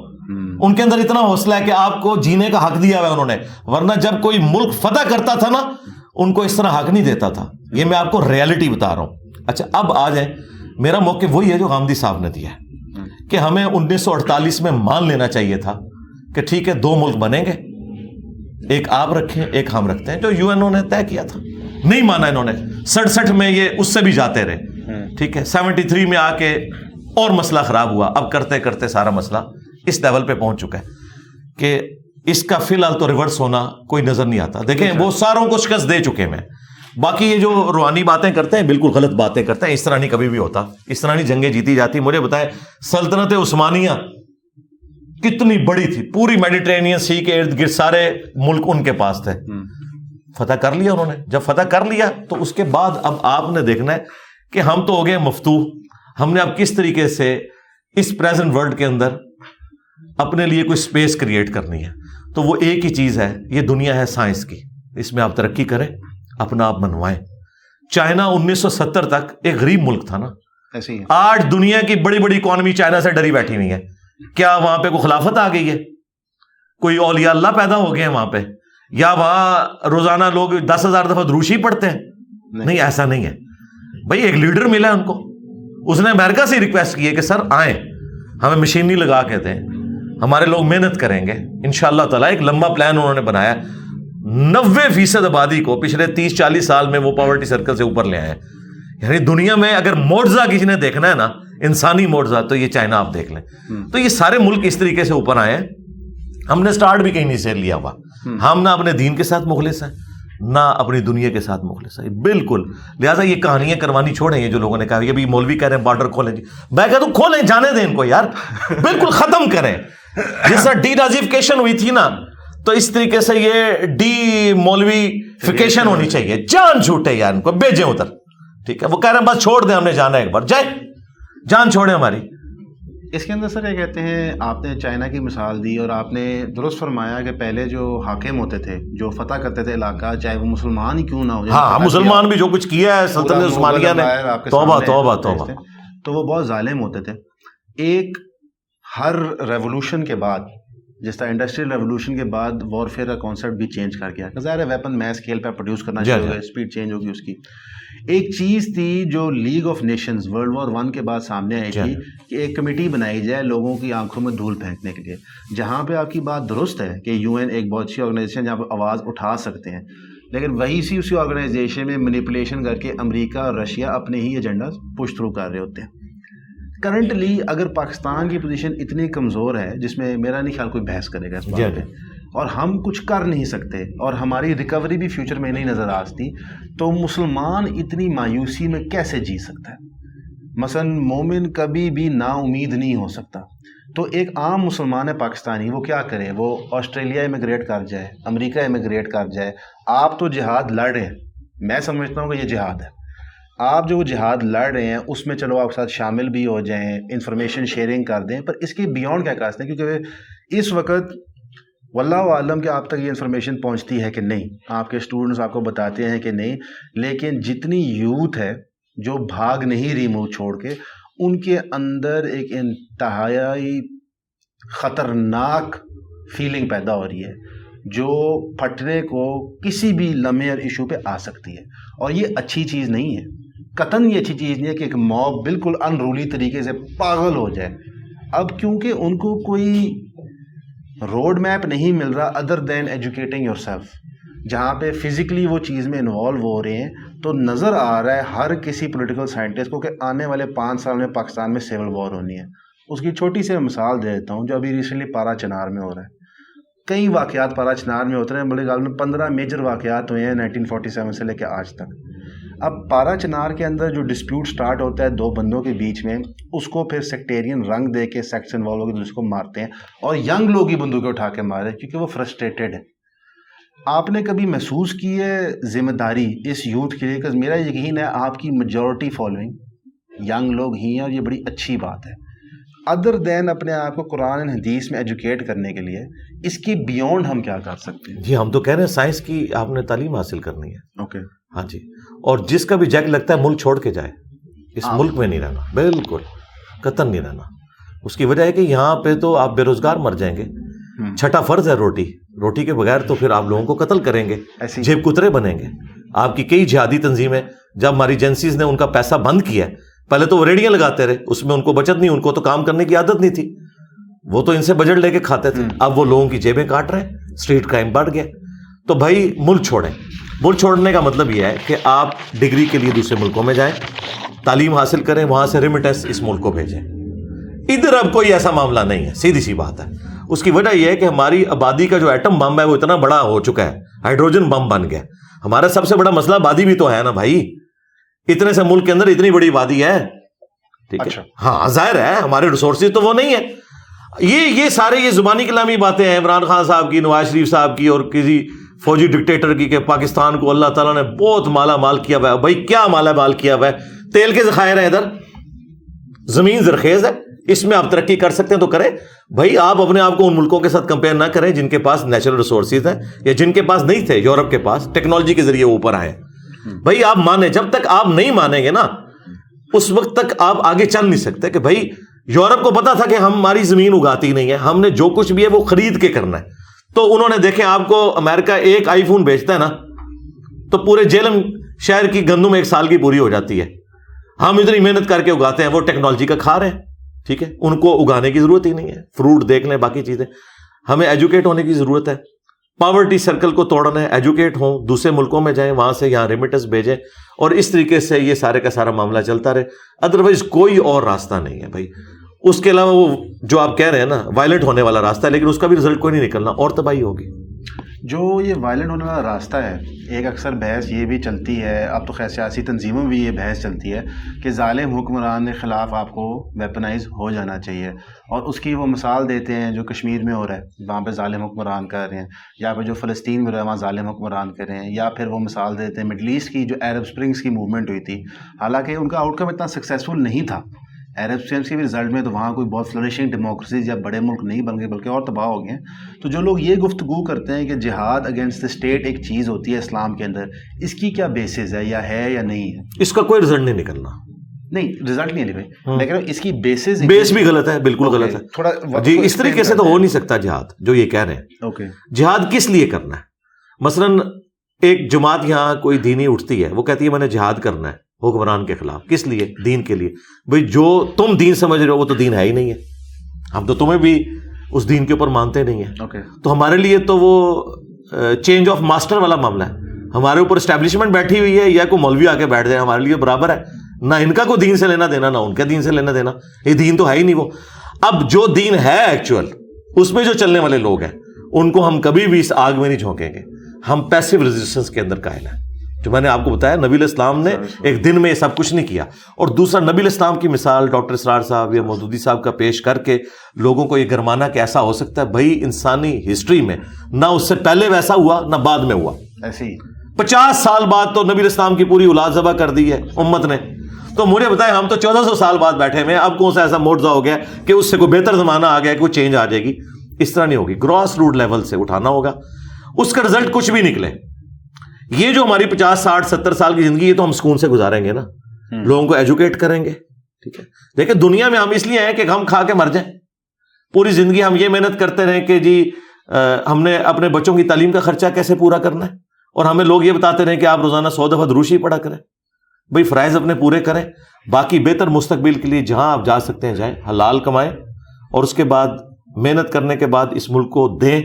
ان کے اندر اتنا حوصلہ ہے کہ آپ کو جینے کا حق دیا ہوا ہے انہوں نے. ورنہ جب کوئی ملک فتح کرتا تھا نا, ان کو اس طرح حق نہیں دیتا تھا. یہ میں آپ کو ریالٹی بتا رہا ہوں. اچھا اب آ جائیں, میرا موقع وہی ہے جو غامدی صاحب نے دیا ہے کہ ہمیں انیس سو اڑتالیس میں مان لینا چاہیے تھا کہ ٹھیک ہے دو ملک بنیں گے, ایک آپ رکھیں ایک ہم رکھتے ہیں, جو یو این او نے طے کیا تھا. نہیں مانا انہوں نے. سڑسٹھ میں یہ اس سے بھی جاتے رہے, ٹھیک ہے, سیونٹی تھری میں آ کے اور مسئلہ خراب ہوا. اب کرتے کرتے سارا مسئلہ اس لیول پہ پہنچ چکا ہے کہ اس کا فی الحال تو ریورس ہونا کوئی نظر نہیں آتا. دیکھیں وہ ساروں کو شکست دے چکے ہیں. باقی یہ جو روحانی باتیں کرتے ہیں بالکل غلط باتیں کرتے ہیں. اس طرح نہیں کبھی بھی ہوتا, اس طرح نہیں جنگیں جیتی جاتی. مجھے بتائیں سلطنت عثمانیہ کتنی بڑی تھی, پوری میڈیٹرینین سی کے ارد گرد سارے ملک ان کے پاس تھے, فتح کر لیا انہوں نے. جب فتح کر لیا تو اس کے بعد اب آپ نے دیکھنا ہے کہ ہم تو ہو گئے مفتوح. ہم نے اب کس طریقے سے اس پریزنٹ ورلڈ کے اندر اپنے لیے کوئی سپیس کریٹ کرنی ہے. تو وہ ایک ہی چیز ہے, یہ دنیا ہے سائنس کی, اس میں آپ ترقی کریں, اپنا آپ بنوائیں. چائنا انیس سو ستر تک ایک غریب ملک تھا نا, آج دنیا کی بڑی بڑی اکانومی چائنا سے ڈری بیٹھی ہوئی ہے. کیا وہاں پہ کوئی خلافت آ گئی ہے؟ کوئی اولیاء اللہ پیدا ہو گئے ہیں وہاں پہ؟ یا وہاں روزانہ لوگ دس ہزار دفعہ دروشی پڑھتے ہیں؟ نہیں, ایسا نہیں ہے بھائی. ایک لیڈر ملا ان کو, اس نے امریکہ سے ریکویسٹ کی ہے کہ سر آئیں ہمیں مشینری لگا کے دیں, ہمارے لوگ محنت کریں گے ان شاء اللہ تعالیٰ. ایک لمبا پلان انہوں نے بنایا. نوے فیصد آبادی کو پچھلے تیس چالیس سال میں وہ پاورٹی سرکل سے اوپر لے آئے. یعنی دنیا میں اگر معجزہ کسی نے دیکھنا ہے نا, انسانی معجزہ, تو یہ چائنا آپ دیکھ لیں. تو یہ سارے ملک اس طریقے سے اوپر آئے ہیں. ہم نے سٹارٹ بھی کہیں نہیں سے لیا ہوا. ہم نہ اپنے دین کے ساتھ مخلص ہیں نہ اپنی دنیا کے ساتھ مخلص ہیں بالکل. لہٰذا یہ کہانیاں کروانی چھوڑیں. یہ جو لوگوں نے کہا یہ بھی مولوی کہہ رہے ہیں بارڈر کھولیں, جی میں کہتا ہوں کھولیں, جانے دیں ان کو یار, بالکل ختم کریں. جس طرح ڈی نازیفکیشن ہوئی تھی نا, تو اس طریقے سے یہ ڈی مولویفیکیشن ہونی چاہیے. جان چھوٹے یار ان کو, بھیجیں ادھر. ٹھیک ہے, وہ کہہ رہے ہیں بس چھوڑ دیں, ہم نے جانا ہے ایک بار, جائے جان چھوڑے ہماری. اس کے اندر سر یہ کہتے ہیں, آپ نے چائنا کی مثال دی اور آپ نے درست فرمایا کہ پہلے جو حاکم ہوتے تھے جو فتح کرتے تھے علاقہ, چاہے وہ مسلمان ہی کیوں نہ ہو, ہاں مسلمان بھی جو کچھ کیا ہے سلطنت عثمانیہ نے, توبہ توبہ توبہ, تو وہ بہت ظالم ہوتے تھے. ایک ہر ریولوشن کے بعد, جس طرح انڈسٹریل ریولوشن کے بعد وارفیئر کا کانسیپٹ بھی چینج کر گیا. ظاہر ہے ویپن میس اسکیل پہ پروڈیوس کرنا شروع ہوا, اسپیڈ چینج ہوگی اس کی. ایک چیز تھی جو League of Nations world war one کے بعد سامنے آئی تھی کہ ایک کمیٹی بنائی جائے لوگوں کی آنکھوں میں دھول پھینکنے کے لیے. جہاں پہ آپ کی بات درست ہے کہ یو این ایک بہت اچھی آرگنائزیشن جہاں پہ آواز اٹھا سکتے ہیں, لیکن وہی سی اسی آرگنائزیشن میں مینیپولیشن کر کے امریکہ اور رشیا اپنے ہی ایجنڈا پش تھرو کر رہے ہوتے ہیں. کرنٹلی اگر پاکستان کی پوزیشن اتنی کمزور ہے, جس میں میرا نہیں خیال کوئی بحث کرے گا اس بات پہ, اور ہم کچھ کر نہیں سکتے اور ہماری ریکوری بھی فیوچر میں نہیں نظر آتی, تو مسلمان اتنی مایوسی میں کیسے جی سکتا ہے؟ مثلا مومن کبھی بھی نا امید نہیں ہو سکتا. تو ایک عام مسلمان ہے پاکستانی, وہ کیا کرے؟ وہ آسٹریلیا امیگریٹ کر جائے, امریکہ امیگریٹ کر جائے. آپ تو جہاد لڑ رہے ہیں, میں سمجھتا ہوں کہ یہ جہاد ہے. آپ جو جہاد لڑ رہے ہیں اس میں چلو آپ ساتھ شامل بھی ہو جائیں, انفارمیشن شیئرنگ کر دیں, پر اس کے بیونڈ کیا کاسٹ ہے؟ کیونکہ اس وقت واللہ عالم کہ آپ تک یہ انفارمیشن پہنچتی ہے کہ نہیں, آپ کے اسٹوڈنٹس آپ کو بتاتے ہیں کہ نہیں, لیکن جتنی یوتھ ہے جو بھاگ نہیں رہی منہ چھوڑ کے، ان کے اندر ایک انتہائی خطرناک فیلنگ پیدا ہو رہی ہے جو پھٹنے کو کسی بھی لمحے اور ایشو پہ آ سکتی ہے، اور یہ اچھی چیز نہیں ہے، قطعاً یہ اچھی چیز نہیں ہے کہ ایک موب بالکل انرولی طریقے سے پاگل ہو جائے. اب کیونکہ ان کو کوئی روڈ میپ نہیں مل رہا other than educating your self, جہاں پہ فزیکلی وہ چیز میں انوالو ہو رہے ہیں، تو نظر آ رہا ہے ہر کسی پولیٹیکل سائنٹسٹ کو کہ آنے والے پانچ سال میں پاکستان میں سول وار ہونی ہے. اس کی چھوٹی سی مثال دے دیتا ہوں جو ابھی ریسنٹلی پارا چنار میں ہو رہا ہے. کئی واقعات پارا چنار میں ہوتے ہیں، بڑے غالب میں پندرہ میجر واقعات ہوئے ہیں نائنٹین فورٹی سیون سے لے کے آج تک. اب پارا چنار کے اندر جو ڈسپیوٹ سٹارٹ ہوتا ہے دو بندوں کے بیچ میں، اس کو پھر سیکٹیرین رنگ دے کے سیکشن والوں کے اس کو مارتے ہیں، اور ینگ لوگ ہی بندوقیں اٹھا کے مارے کیونکہ وہ فرسٹریٹڈ ہے. آپ نے کبھی محسوس کی ہے ذمہ داری اس یوتھ کے لیے؟ کہ میرا یقین ہے آپ کی میجورٹی فالوئنگ ینگ لوگ ہی ہیں، اور یہ بڑی اچھی بات ہے. ادر دین اپنے آپ کو قرآن اور حدیث میں ایجوکیٹ کرنے کے لیے اس کی بیونڈ ہم کیا کر سکتے ہیں؟ جی ہم تو کہہ رہے ہیں سائنس کی آپ نے تعلیم حاصل کرنی ہے. اوکے ہاں جی، اور جس کا بھی جیک لگتا ہے ملک چھوڑ کے جائے، اس ملک میں نہیں رہنا، بالکل قطن نہیں رہنا. اس کی وجہ ہے کہ یہاں پہ تو آپ بے روزگار مر جائیں گے. چھٹا فرض ہے روٹی، روٹی کے بغیر تو پھر آپ لوگوں کو قتل کریں گے، جیب کترے بنیں گے. آپ کی کئی جہادی تنظیمیں جب ہماری ایجنسیز نے ان کا پیسہ بند کیا، پہلے تو وہ ریڑھیاں لگاتے رہے، اس میں ان کو بچت نہیں، ان کو تو کام کرنے کی عادت نہیں تھی، وہ تو ان سے بجٹ لے کے کھاتے تھے. اب وہ لوگوں کی جیبیں کاٹ رہے ہیں، اسٹریٹ کرائم بڑھ گیا. تو بھائی ملک چھوڑیں. ملک چھوڑنے کا مطلب یہ ہے کہ آپ ڈگری کے لیے دوسرے ملکوں میں جائیں، تعلیم حاصل کریں، وہاں سے ریمیٹنس اس ملک کو بھیجیں. ادھر اب کوئی ایسا معاملہ نہیں ہے، سیدھی سی بات ہے. اس کی وجہ یہ ہے کہ ہماری آبادی کا جو ایٹم بم ہے وہ اتنا بڑا ہو چکا ہے، ہائیڈروجن بم بن گیا. ہمارا سب سے بڑا مسئلہ آبادی بھی تو ہے نا بھائی، اتنے سے ملک کے اندر اتنی بڑی آبادی ہے، ٹھیک ہے. ہاں ظاہر ہے ہمارے ریسورسز تو وہ نہیں ہے. یہ یہ سارے یہ زبانی کلامی باتیں ہیں عمران خان صاحب کی، نواز شریف صاحب کی، اور کسی فوجی ڈکٹیٹر کی کہ پاکستان کو اللہ تعالیٰ نے بہت مالا مال کیا ہوا ہے. بھائی کیا مالا مال کیا ہوا ہے؟ تیل کے ذخائر ہیں ادھر، زمین زرخیز ہے، اس میں آپ ترقی کر سکتے ہیں تو کریں. بھائی آپ اپنے آپ کو ان ملکوں کے ساتھ کمپیئر نہ کریں جن کے پاس نیچرل ریسورسز ہیں یا جن کے پاس نہیں تھے. یورپ کے پاس ٹیکنالوجی کے ذریعے اوپر آئے. بھائی آپ مانیں، جب تک آپ نہیں مانیں گے نا اس وقت تک آپ آگے چل نہیں سکتے. کہ بھائی یورپ کو پتا تھا کہ ہماری زمین اگاتی نہیں ہے، ہم نے جو کچھ بھی ہے وہ خرید کے کرنا ہے. تو انہوں نے دیکھیں آپ کو امریکہ ایک آئی فون بیچتا ہے نا تو پورے جیلم شہر کی گندم ایک سال کی پوری ہو جاتی ہے. ہم اتنی محنت کر کے اگاتے ہیں، وہ ٹیکنالوجی کا کھا رہے ہیں، ٹھیک ہے. ان کو اگانے کی ضرورت ہی نہیں ہے. فروٹ دیکھ لیں، باقی چیزیں. ہمیں ایجوکیٹ ہونے کی ضرورت ہے، پاورٹی سرکل کو توڑنا ہے. ایجوکیٹ ہوں، دوسرے ملکوں میں جائیں، وہاں سے یہاں ریمیٹنس بھیجیں، اور اس طریقے سے یہ سارے کا سارا معاملہ چلتا رہے. ادروائز کوئی اور راستہ نہیں ہے بھائی. اس کے علاوہ وہ جو آپ کہہ رہے ہیں نا وائلنٹ ہونے والا راستہ ہے، لیکن اس کا بھی رزلٹ کوئی نہیں نکلنا، اور تباہی ہوگی. جو یہ وائلنٹ ہونے والا راستہ ہے، ایک اکثر بحث یہ بھی چلتی ہے، اب تو خیر سیاسی تنظیموں میں بھی یہ بحث چلتی ہے کہ ظالم حکمران کے خلاف آپ کو ویپنائز ہو جانا چاہیے، اور اس کی وہ مثال دیتے ہیں جو کشمیر میں ہو رہا ہے، وہاں پہ ظالم حکمران کر رہے ہیں، یا پھر جو فلسطین میں ہو رہا ہے وہاں ظالم حکمران کر رہے ہیں، یا پھر وہ مثال دیتے ہیں مڈل ایسٹ کی جو عرب سپرنگس کی موومنٹ ہوئی تھی، حالانکہ ان کا آؤٹ کم اتنا سکسیزفل نہیں تھا. عرب اسپرنگس کے رزلٹ میں تو وہاں کوئی بہت فلرشنگ ڈیموکریسیز یا بڑے ملک نہیں بن گئے، بلکہ اور تباہ ہو گئے ہیں. تو جو لوگ یہ گفتگو کرتے ہیں کہ جہاد اگینسٹ دا اسٹیٹ ایک چیز ہوتی ہے اسلام کے اندر، اس کی کیا بیسز ہے، یا ہے یا نہیں ہے؟ اس کا کوئی رزلٹ نہیں نکلنا. نہیں رزلٹ نہیں نکلے، لیکن اس کی بیسز بیس بھی غلط ہے، بالکل غلط ہے. تھوڑا جی اس طریقے سے تو ہو نہیں سکتا جہاد جو یہ کہہ رہے ہیں. اوکے جہاد کس لیے کرنا ہے؟ مثلاً ایک جماعت یہاں کوئی دینی اٹھتی ہے، وہ کہتی ہے میں نے جہاد کرنا ہے حکمران کے خلاف. کس لیے؟ دین کے لیے. بھئی جو تم دین سمجھ رہے ہو وہ تو دین ہے ہی نہیں ہے، ہم تو تمہیں بھی اس دین کے اوپر مانتے نہیں ہیں. okay. تو ہمارے لیے تو وہ چینج آف ماسٹر والا معاملہ ہے. ہمارے اوپر اسٹیبلشمنٹ بیٹھی ہوئی ہے، یا کوئی مولوی آ کے بیٹھ جائے، ہمارے لیے برابر ہے. نہ ان کا کوئی دین سے لینا دینا، نہ ان کا دین سے لینا دینا، یہ دین تو ہے ہی نہیں. وہ اب جو دین ہے ایکچوئل، اس میں جو چلنے والے لوگ ہیں ان کو ہم کبھی بھی اس آگ میں نہیں جھونکیں گے. ہم پیسو ریزسٹنس کے اندر قائل ہیں. جو میں نے آپ کو بتایا نبی علیہ السلام نے ایک دن میں یہ سب کچھ نہیں کیا. اور دوسرا نبی علیہ السلام کی مثال ڈاکٹر اسرار صاحب یا مودودی صاحب کا پیش کر کے لوگوں کو یہ گرمانا کہ ایسا ہو سکتا ہے. بھائی انسانی ہسٹری میں نہ اس سے پہلے ویسا ہوا نہ بعد میں ہوا. ایسے ہی پچاس سال بعد تو نبی علیہ السلام کی پوری اولاد ذبح کر دی ہے امت نے. تو مجھے بتائیں ہم تو چودہ سو سال بعد بیٹھے ہوئے ہیں. اب کون سا ایسا معجزہ ہو گیا کہ اس سے کوئی بہتر زمانہ آ گیا کہ کوئی چینج آ جائے گی؟ اس طرح نہیں ہوگی. گراس روٹ لیول سے اٹھانا ہوگا. اس کا رزلٹ کچھ بھی نکلے، یہ جو ہماری پچاس ساٹھ ستر سال کی زندگی ہے تو ہم سکون سے گزاریں گے نا؟ لوگوں کو ایجوکیٹ کریں گے. ٹھیک ہے, دیکھیں دنیا میں ہم اس لیے ہیں کہ ہم کھا کے مر جائیں, پوری زندگی ہم یہ محنت کرتے رہیں کہ جی ہم نے اپنے بچوں کی تعلیم کا خرچہ کیسے پورا کرنا ہے, اور ہمیں لوگ یہ بتاتے رہیں کہ آپ روزانہ سو دفعہ دروشی پڑھا کریں. بھئی فرائض اپنے پورے کریں, باقی بہتر مستقبل کے لیے جہاں آپ جا سکتے ہیں جائیں, حلال کمائیں اور اس کے بعد محنت کرنے کے بعد اس ملک کو دیں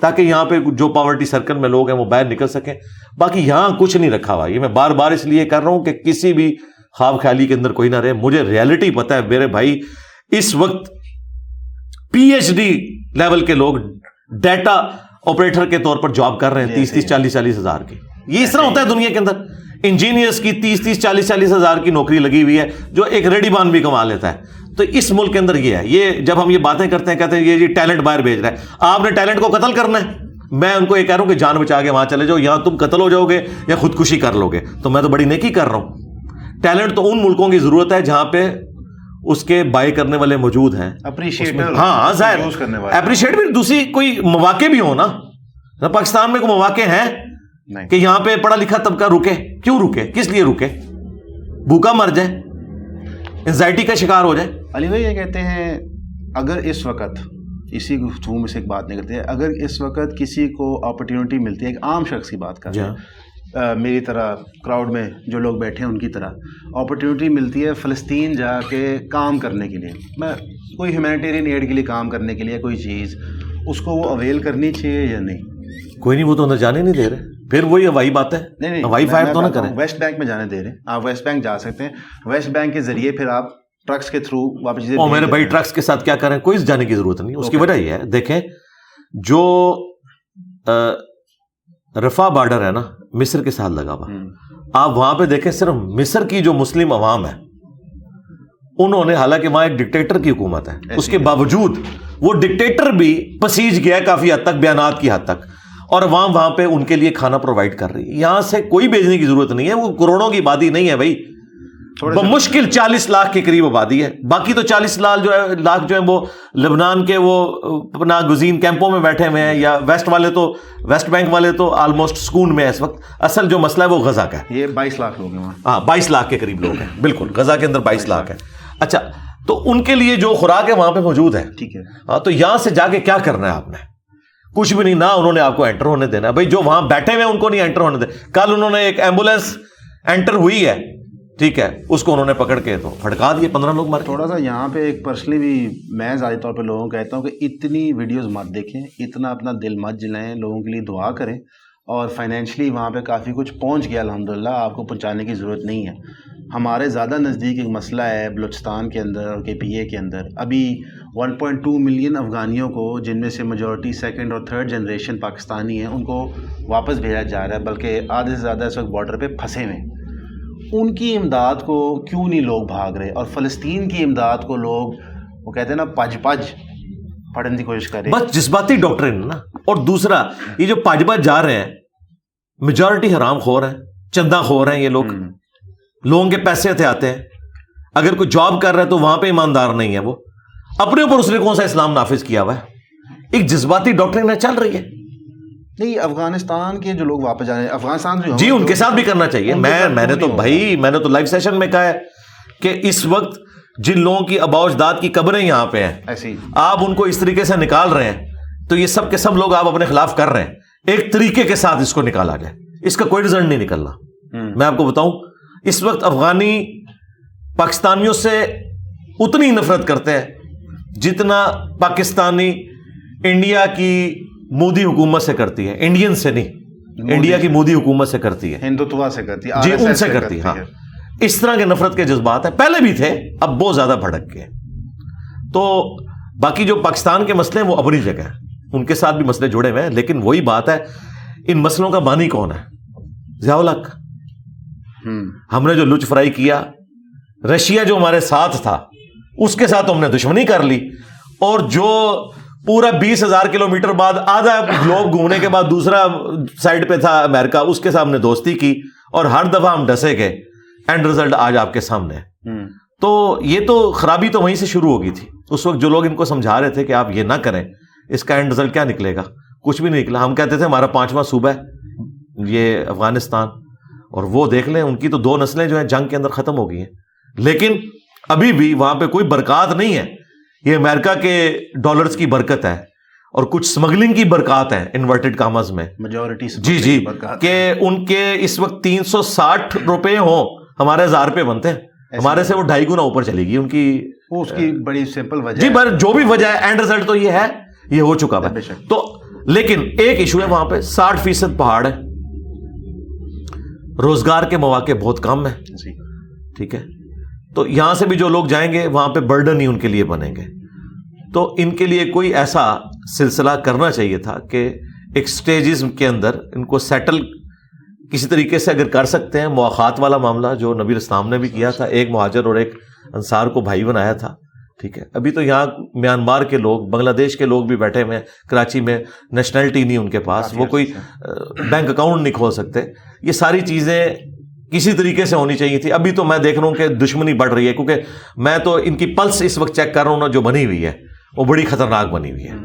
تاکہ یہاں پہ جو پاورٹی سرکل میں لوگ ہیں وہ باہر نکل سکیں. باقی یہاں کچھ نہیں رکھا ہوا. یہ میں بار بار اس لیے کر رہا ہوں کہ کسی بھی خواب خیالی کے اندر کوئی نہ رہے. مجھے ریالٹی پتہ ہے میرے بھائی, اس وقت پی ایچ ڈی لیول کے لوگ ڈیٹا آپریٹر کے طور پر جاب کر رہے ہیں تیس تیس چالیس چالیس ہزار کے. یہ اس طرح ہوتا ہے دنیا کے اندر, انجینئرس کی تیس تیس چالیس چالیس ہزار کی نوکری لگی ہوئی ہے جو ایک ریڈی بان بھی کما لیتا ہے. تو اس ملک کے اندر یہ ہے, یہ جب ہم یہ باتیں کرتے ہیں کہتے ہیں یہ جی ٹیلنٹ باہر بھیج رہا ہے, آپ نے ٹیلنٹ کو قتل کرنا ہے. میں ان کو یہ کہہ رہا ہوں کہ جان بچا کے وہاں چلے جاؤ, یہاں تم قتل ہو جاؤ گے یا خودکشی کر لو گے. تو میں تو بڑی نیکی کر رہا ہوں. ٹیلنٹ تو ان ملکوں کی ضرورت ہے جہاں پہ اس کے بائی کرنے والے موجود ہیں, اپریشیٹ. ہاں ظاہر اپریشیٹ بھی دوسری کوئی مواقع بھی ہو نا. پاکستان میں کوئی مواقع ہیں کہ یہاں پہ پڑھا لکھا طبقہ رکے؟ کیوں رکے, کس لیے رکے؟ بھوکا مر جائے, انزائٹی کا شکار ہو جائے. علی بھائی یہ کہتے ہیں اگر اس وقت اسی گفتگو میں سے ایک بات نہیں کرتے, اگر اس وقت کسی کو اپرچونٹی ملتی ہے, ایک عام شخص کی بات کر رہے ہیں میری طرح کراؤڈ میں جو لوگ بیٹھے ہیں ان کی طرح, اپرچونٹی ملتی ہے فلسطین جا کے کام کرنے کے لیے, میں کوئی ہیومینیٹیرین ایڈ کے لیے کام کرنے کے لیے کوئی چیز, اس کو وہ اویل کرنی چاہیے یا نہیں؟ کوئی نہیں, وہ تو اندر جانے نہیں دے رہے. پھر وہی ہوائی بات ہے, نہیں نہیں ہوائی فائر تو نہ کریں. ویسٹ بینک میں جانے دے رہے ہیں, آپ ویسٹ بینک جا سکتے ہیں, ویسٹ بینک کے ذریعے پھر آپ ٹرکس کے تھرو واپس. اور میرے بھائی ٹرکس کے ساتھ کیا کریں, کوئی جانے کی ضرورت نہیں. اس کی وجہ یہ ہے, دیکھیں جو رفا بارڈر ہے نا مصر کے ساتھ لگا ہوا, آپ وہاں پہ دیکھیں صرف مصر کی جو مسلم عوام ہے انہوں نے, حالانکہ وہاں ایک ڈکٹیٹر کی حکومت ہے, اس کے باوجود وہ ڈکٹیٹر بھی پسیج گیا کافی حد تک, بیانات کی حد تک, اور عوام وہاں پہ ان کے لیے کھانا پرووائڈ کر رہی ہے. یہاں سے کوئی بھیجنے کی ضرورت نہیں ہے, وہ کروڑوں کی آبادی نہیں ہے بھائی, بمشکل چالیس لاکھ کے قریب آبادی ہے. باقی تو چالیس لاکھ جو ہے لاکھ جو ہیں وہ لبنان کے وہ پناہ گزین کیمپوں میں بیٹھے ہوئے ہیں, یا ویسٹ والے تو ویسٹ بینک والے تو آلموسٹ سکون میں ہے اس وقت. اصل جو مسئلہ ہے وہ غزہ کا ہے, یہ بائیس لاکھ لوگ ہیں. ہاں بائیس لاکھ کے قریب لوگ ہیں, بالکل غزہ کے اندر بائیس لاکھ ہے. اچھا تو ان کے لیے جو خوراک ہے وہاں پہ موجود ہے, ٹھیک ہے. ہاں تو یہاں سے جا کے کیا کرنا ہے آپ نے؟ کچھ بھی نہیں. نہ انہوں نے آپ کو انٹر ہونے دینا, بھائی جو وہاں بیٹھے ہوئے ہیں ان کو نہیں انٹر ہونے دینا. کل انہوں نے ایک ایمبولینس انٹر ہوئی ہے, ٹھیک ہے, اس کو انہوں نے پکڑ کے تو پھڑکا دیے, پندرہ لوگ مارے. تھوڑا سا یہاں پہ ایک پرسنلی بھی میں ذاتی طور پہ لوگوں کو کہتا ہوں کہ اتنی ویڈیوز مت دیکھیں, اتنا اپنا دل مت جلائیں, لوگوں کے لیے دعا کریں, اور فائنینشلی وہاں پہ کافی کچھ پہنچ گیا الحمدللہ, آپ کو پہنچانے کی ضرورت نہیں ہے. ہمارے زیادہ نزدیک ایک مسئلہ ہے بلوچستان کے اندر اور کے پی اے کے اندر, ابھی ون پوائنٹ ٹو ملین افغانیوں کو, جن میں سے میجورٹی سیکنڈ اور تھرڈ جنریشن پاکستانی ہیں, ان کو واپس بھیجا جا رہا ہے, بلکہ آدھے سے زیادہ اس وقت بارڈر پہ پھنسے ہوئے ہیں. ان کی امداد کو کیوں نہیں لوگ بھاگ رہے, اور فلسطین کی امداد کو لوگ وہ کہتے ہیں نا پج پج پڑھنے کی کوشش کر رہے ہیں. بس جذباتی ڈاکٹرن ہے نا. اور دوسرا یہ جو پج پج جا رہے ہیں میجورٹی حرام خور ہیں, چندہ خور ہیں یہ لوگ, لوگوں کے پیسے ہتھے آتے ہیں. اگر کوئی جاب کر رہا ہے تو وہاں پہ ایماندار نہیں ہے, وہ اپنے اوپر اس نے کون سا اسلام نافذ کیا ہوا ہے, ایک جذباتی ڈاکٹرن چل رہی ہے. نہیں افغانستان کے جو لوگ واپس جا رہے ہیں افغانستان سے, جی ان کے ساتھ بھی کرنا چاہیے. میں میں نے تو بھائی میں نے تو لائیو سیشن میں کہا ہے کہ اس وقت جن لوگوں کی آباء اجداد کی قبریں یہاں پہ ہیں, آپ ان کو اس طریقے سے نکال رہے ہیں تو یہ سب کے سب لوگ آپ اپنے خلاف کر رہے ہیں. ایک طریقے کے ساتھ اس کو نکالا جائے, اس کا کوئی رزلٹ نہیں نکلنا. میں آپ کو بتاؤں اس وقت افغانی پاکستانیوں سے اتنی نفرت کرتے ہیں جتنا پاکستانی انڈیا کی مودی حکومت سے کرتی ہے, انڈین سے نہیں, انڈیا کی مودی حکومت سے کرتی ہے, ہندوتوا سے کرتی ہے, جی ان سے کرتی ہے. اس طرح کے نفرت کے جذبات ہیں, پہلے بھی تھے, اب بہت زیادہ بھڑک گئے. تو باقی جو پاکستان کے مسئلے ہیں وہ اپنی جگہ ہیں, ان کے ساتھ بھی مسئلے جڑے ہوئے ہیں, لیکن وہی بات ہے ان مسئلوں کا بانی کون ہے؟ ضیاء الحق. ہم نے جو لچ فرائی کیا, رشیا جو ہمارے ساتھ تھا اس کے ساتھ ہم نے دشمنی کر لی, اور جو پورا بیس ہزار کلو میٹر بعد آدھا گلوب گھومنے کے بعد دوسرا سائڈ پہ تھا امریکہ, اس کے سامنے دوستی کی, اور ہر دفعہ ہم ڈسے گئے. اینڈ رزلٹ آج آپ کے سامنے ہے. تو یہ تو خرابی تو وہیں سے شروع ہو گئی تھی. اس وقت جو لوگ ان کو سمجھا رہے تھے کہ آپ یہ نہ کریں, اس کا اینڈ رزلٹ کیا نکلے گا؟ کچھ بھی نہیں نکلا. ہم کہتے تھے ہمارا پانچواں صوبہ ہے یہ افغانستان, اور وہ دیکھ لیں ان کی تو دو نسلیں جو ہیں جنگ کے اندر ختم ہو گئی ہیں، لیکن ابھی بھی وہاں پہ کوئی برکات نہیں ہے. یہ امریکہ کے ڈالرز کی برکت ہے اور کچھ سمگلنگ کی برکات ہے انورٹڈ کاماز میں میجورٹی. جی جی کہ ان کے اس وقت تین سو ساٹھ روپے ہوں، ہمارے ہزار روپے بنتے ہیں، ہمارے سے وہ ڈھائی گنا اوپر چلے گی ان کی. اس کی بڑی سمپل وجہ جی پر جو بھی وجہ ہے اینڈ رزلٹ تو یہ ہے، یہ ہو چکا ہے. تو لیکن ایک ایشو ہے وہاں پہ ساٹھ فیصد پہاڑ ہے، روزگار کے مواقع بہت کم ہیں، ٹھیک ہے. تو یہاں سے بھی جو لوگ جائیں گے وہاں پہ برڈن ہی ان کے لیے بنیں گے. تو ان کے لیے کوئی ایسا سلسلہ کرنا چاہیے تھا کہ ایک سٹیجز کے اندر ان کو سیٹل کسی طریقے سے اگر کر سکتے ہیں. مواخات والا معاملہ جو نبی اسلام نے بھی کیا تھا، ایک مہاجر اور ایک انصار کو بھائی بنایا تھا، ٹھیک ہے. ابھی تو یہاں میانمار کے لوگ، بنگلہ دیش کے لوگ بھی بیٹھے ہوئے ہیں کراچی میں، نیشنلٹی نہیں ان کے پاس، وہ کوئی بینک اکاؤنٹ نہیں کھول سکتے. یہ ساری چیزیں کسی طریقے سے ہونی چاہیے تھی. ابھی تو میں دیکھ رہا ہوں کہ دشمنی بڑھ رہی ہے، کیونکہ میں تو ان کی پلس اس وقت چیک کر رہا ہوں نا، جو بنی ہوئی ہے وہ بڑی خطرناک بنی ہوئی ہے.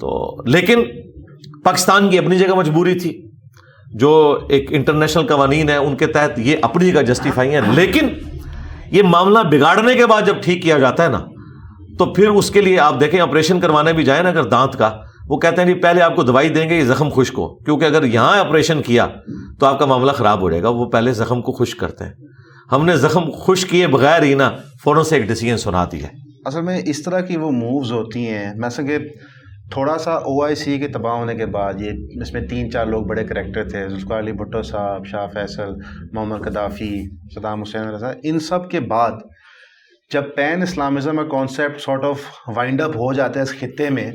تو لیکن پاکستان کی اپنی جگہ مجبوری تھی، جو ایک انٹرنیشنل قوانین ہے ان کے تحت یہ اپنی جگہ جسٹیفائی ہے. لیکن یہ معاملہ بگاڑنے کے بعد جب ٹھیک کیا جاتا ہے نا، تو پھر اس کے لیے آپ دیکھیں آپریشن کروانے بھی جائیں نا اگر دانت کا، وہ کہتے ہیں جی پہلے آپ کو دوائی دیں گے یہ زخم خشک ہو، کیونکہ اگر یہاں آپریشن کیا تو آپ کا معاملہ خراب ہو جائے گا. وہ پہلے زخم کو خشک کرتے ہیں. ہم نے زخم خشک کیے بغیر ہی نا فوراً سے ایک ڈیسیژن سنا دی ہے. اصل میں اس طرح کی وہ مووز ہوتی ہیں، مثلا کہ تھوڑا سا او آئی سی کے تباہ ہونے کے بعد، یہ اس میں تین چار لوگ بڑے کریکٹر تھے، ذوالفقار علی بھٹو صاحب، شاہ فیصل، معمر قذافی، صدام حسین رضا، ان سب کے بعد جب پین اسلامزم کا concept sort of wind up ہو جاتا ہے اس خطے میں،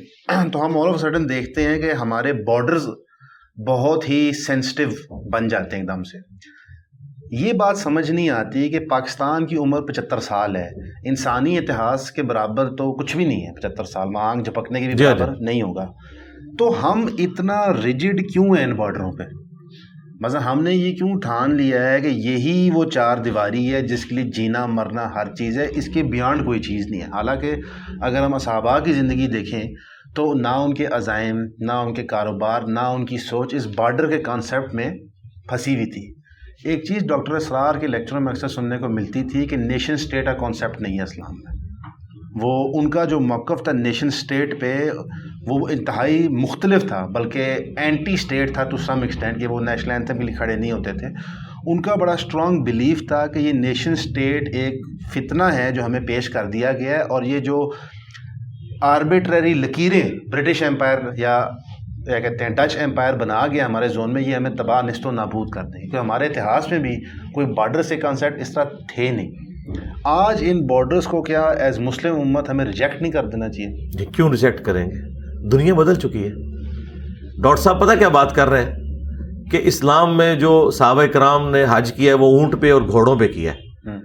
تو ہم آل آف سڈن دیکھتے ہیں کہ ہمارے بارڈرز بہت ہی سینسٹیو بن جاتے ہیں ایک دم سے. یہ بات سمجھ نہیں آتی کہ پاکستان کی عمر پچہتر سال ہے، انسانی اتہاس کے برابر تو کچھ بھی نہیں ہے. پچہتر سال میں آنکھ جھپکنے کے بھی برابر نہیں ہوگا. تو ہم اتنا ریجڈ کیوں ہیں ان بارڈروں پہ؟ مثلا ہم نے یہ کیوں ٹھان لیا ہے کہ یہی وہ چار دیواری ہے جس کے لیے جینا مرنا ہر چیز ہے، اس کے بیانڈ کوئی چیز نہیں ہے. حالانکہ اگر ہم اصحابہ کی زندگی دیکھیں تو نہ ان کے عزائم، نہ ان کے کاروبار، نہ ان کی سوچ اس بارڈر کے کانسیپٹ میں پھنسی ہوئی تھی. ایک چیز ڈاکٹر اسرار کے لیکچروں میں اکثر سننے کو ملتی تھی کہ نیشن سٹیٹ کا کانسیپٹ نہیں ہے اسلام میں. وہ ان کا جو موقف تھا نیشن سٹیٹ پہ وہ انتہائی مختلف تھا، بلکہ اینٹی سٹیٹ تھا ٹو سم ایکسٹینٹ، کہ وہ نیشنل اینتھم کے لیے کھڑے نہیں ہوتے تھے. ان کا بڑا اسٹرانگ بلیف تھا کہ یہ نیشن سٹیٹ ایک فتنہ ہے جو ہمیں پیش کر دیا گیا ہے، اور یہ جو آربیٹری لکیریں برٹش امپائر یا کیا کہتے ہیں ڈچ امپائر بنا گیا ہمارے زون میں، یہ ہمیں تباہ نشت و نابود کر دیں. کیونکہ ہمارے اتہاس میں بھی کوئی بارڈر سے کانسیپٹ اس طرح تھے نہیں. آج ان بارڈرز کو کیا ایز مسلم امت ہمیں ریجیکٹ نہیں کر دینا چاہیے؟ کیوں ریجیکٹ کریں گے؟ دنیا بدل چکی ہے. ڈاکٹر صاحب پتہ کیا بات کر رہے ہیں کہ اسلام میں جو صحابہ کرام نے حج کیا ہے وہ اونٹ پہ اور گھوڑوں پہ کیا ہے.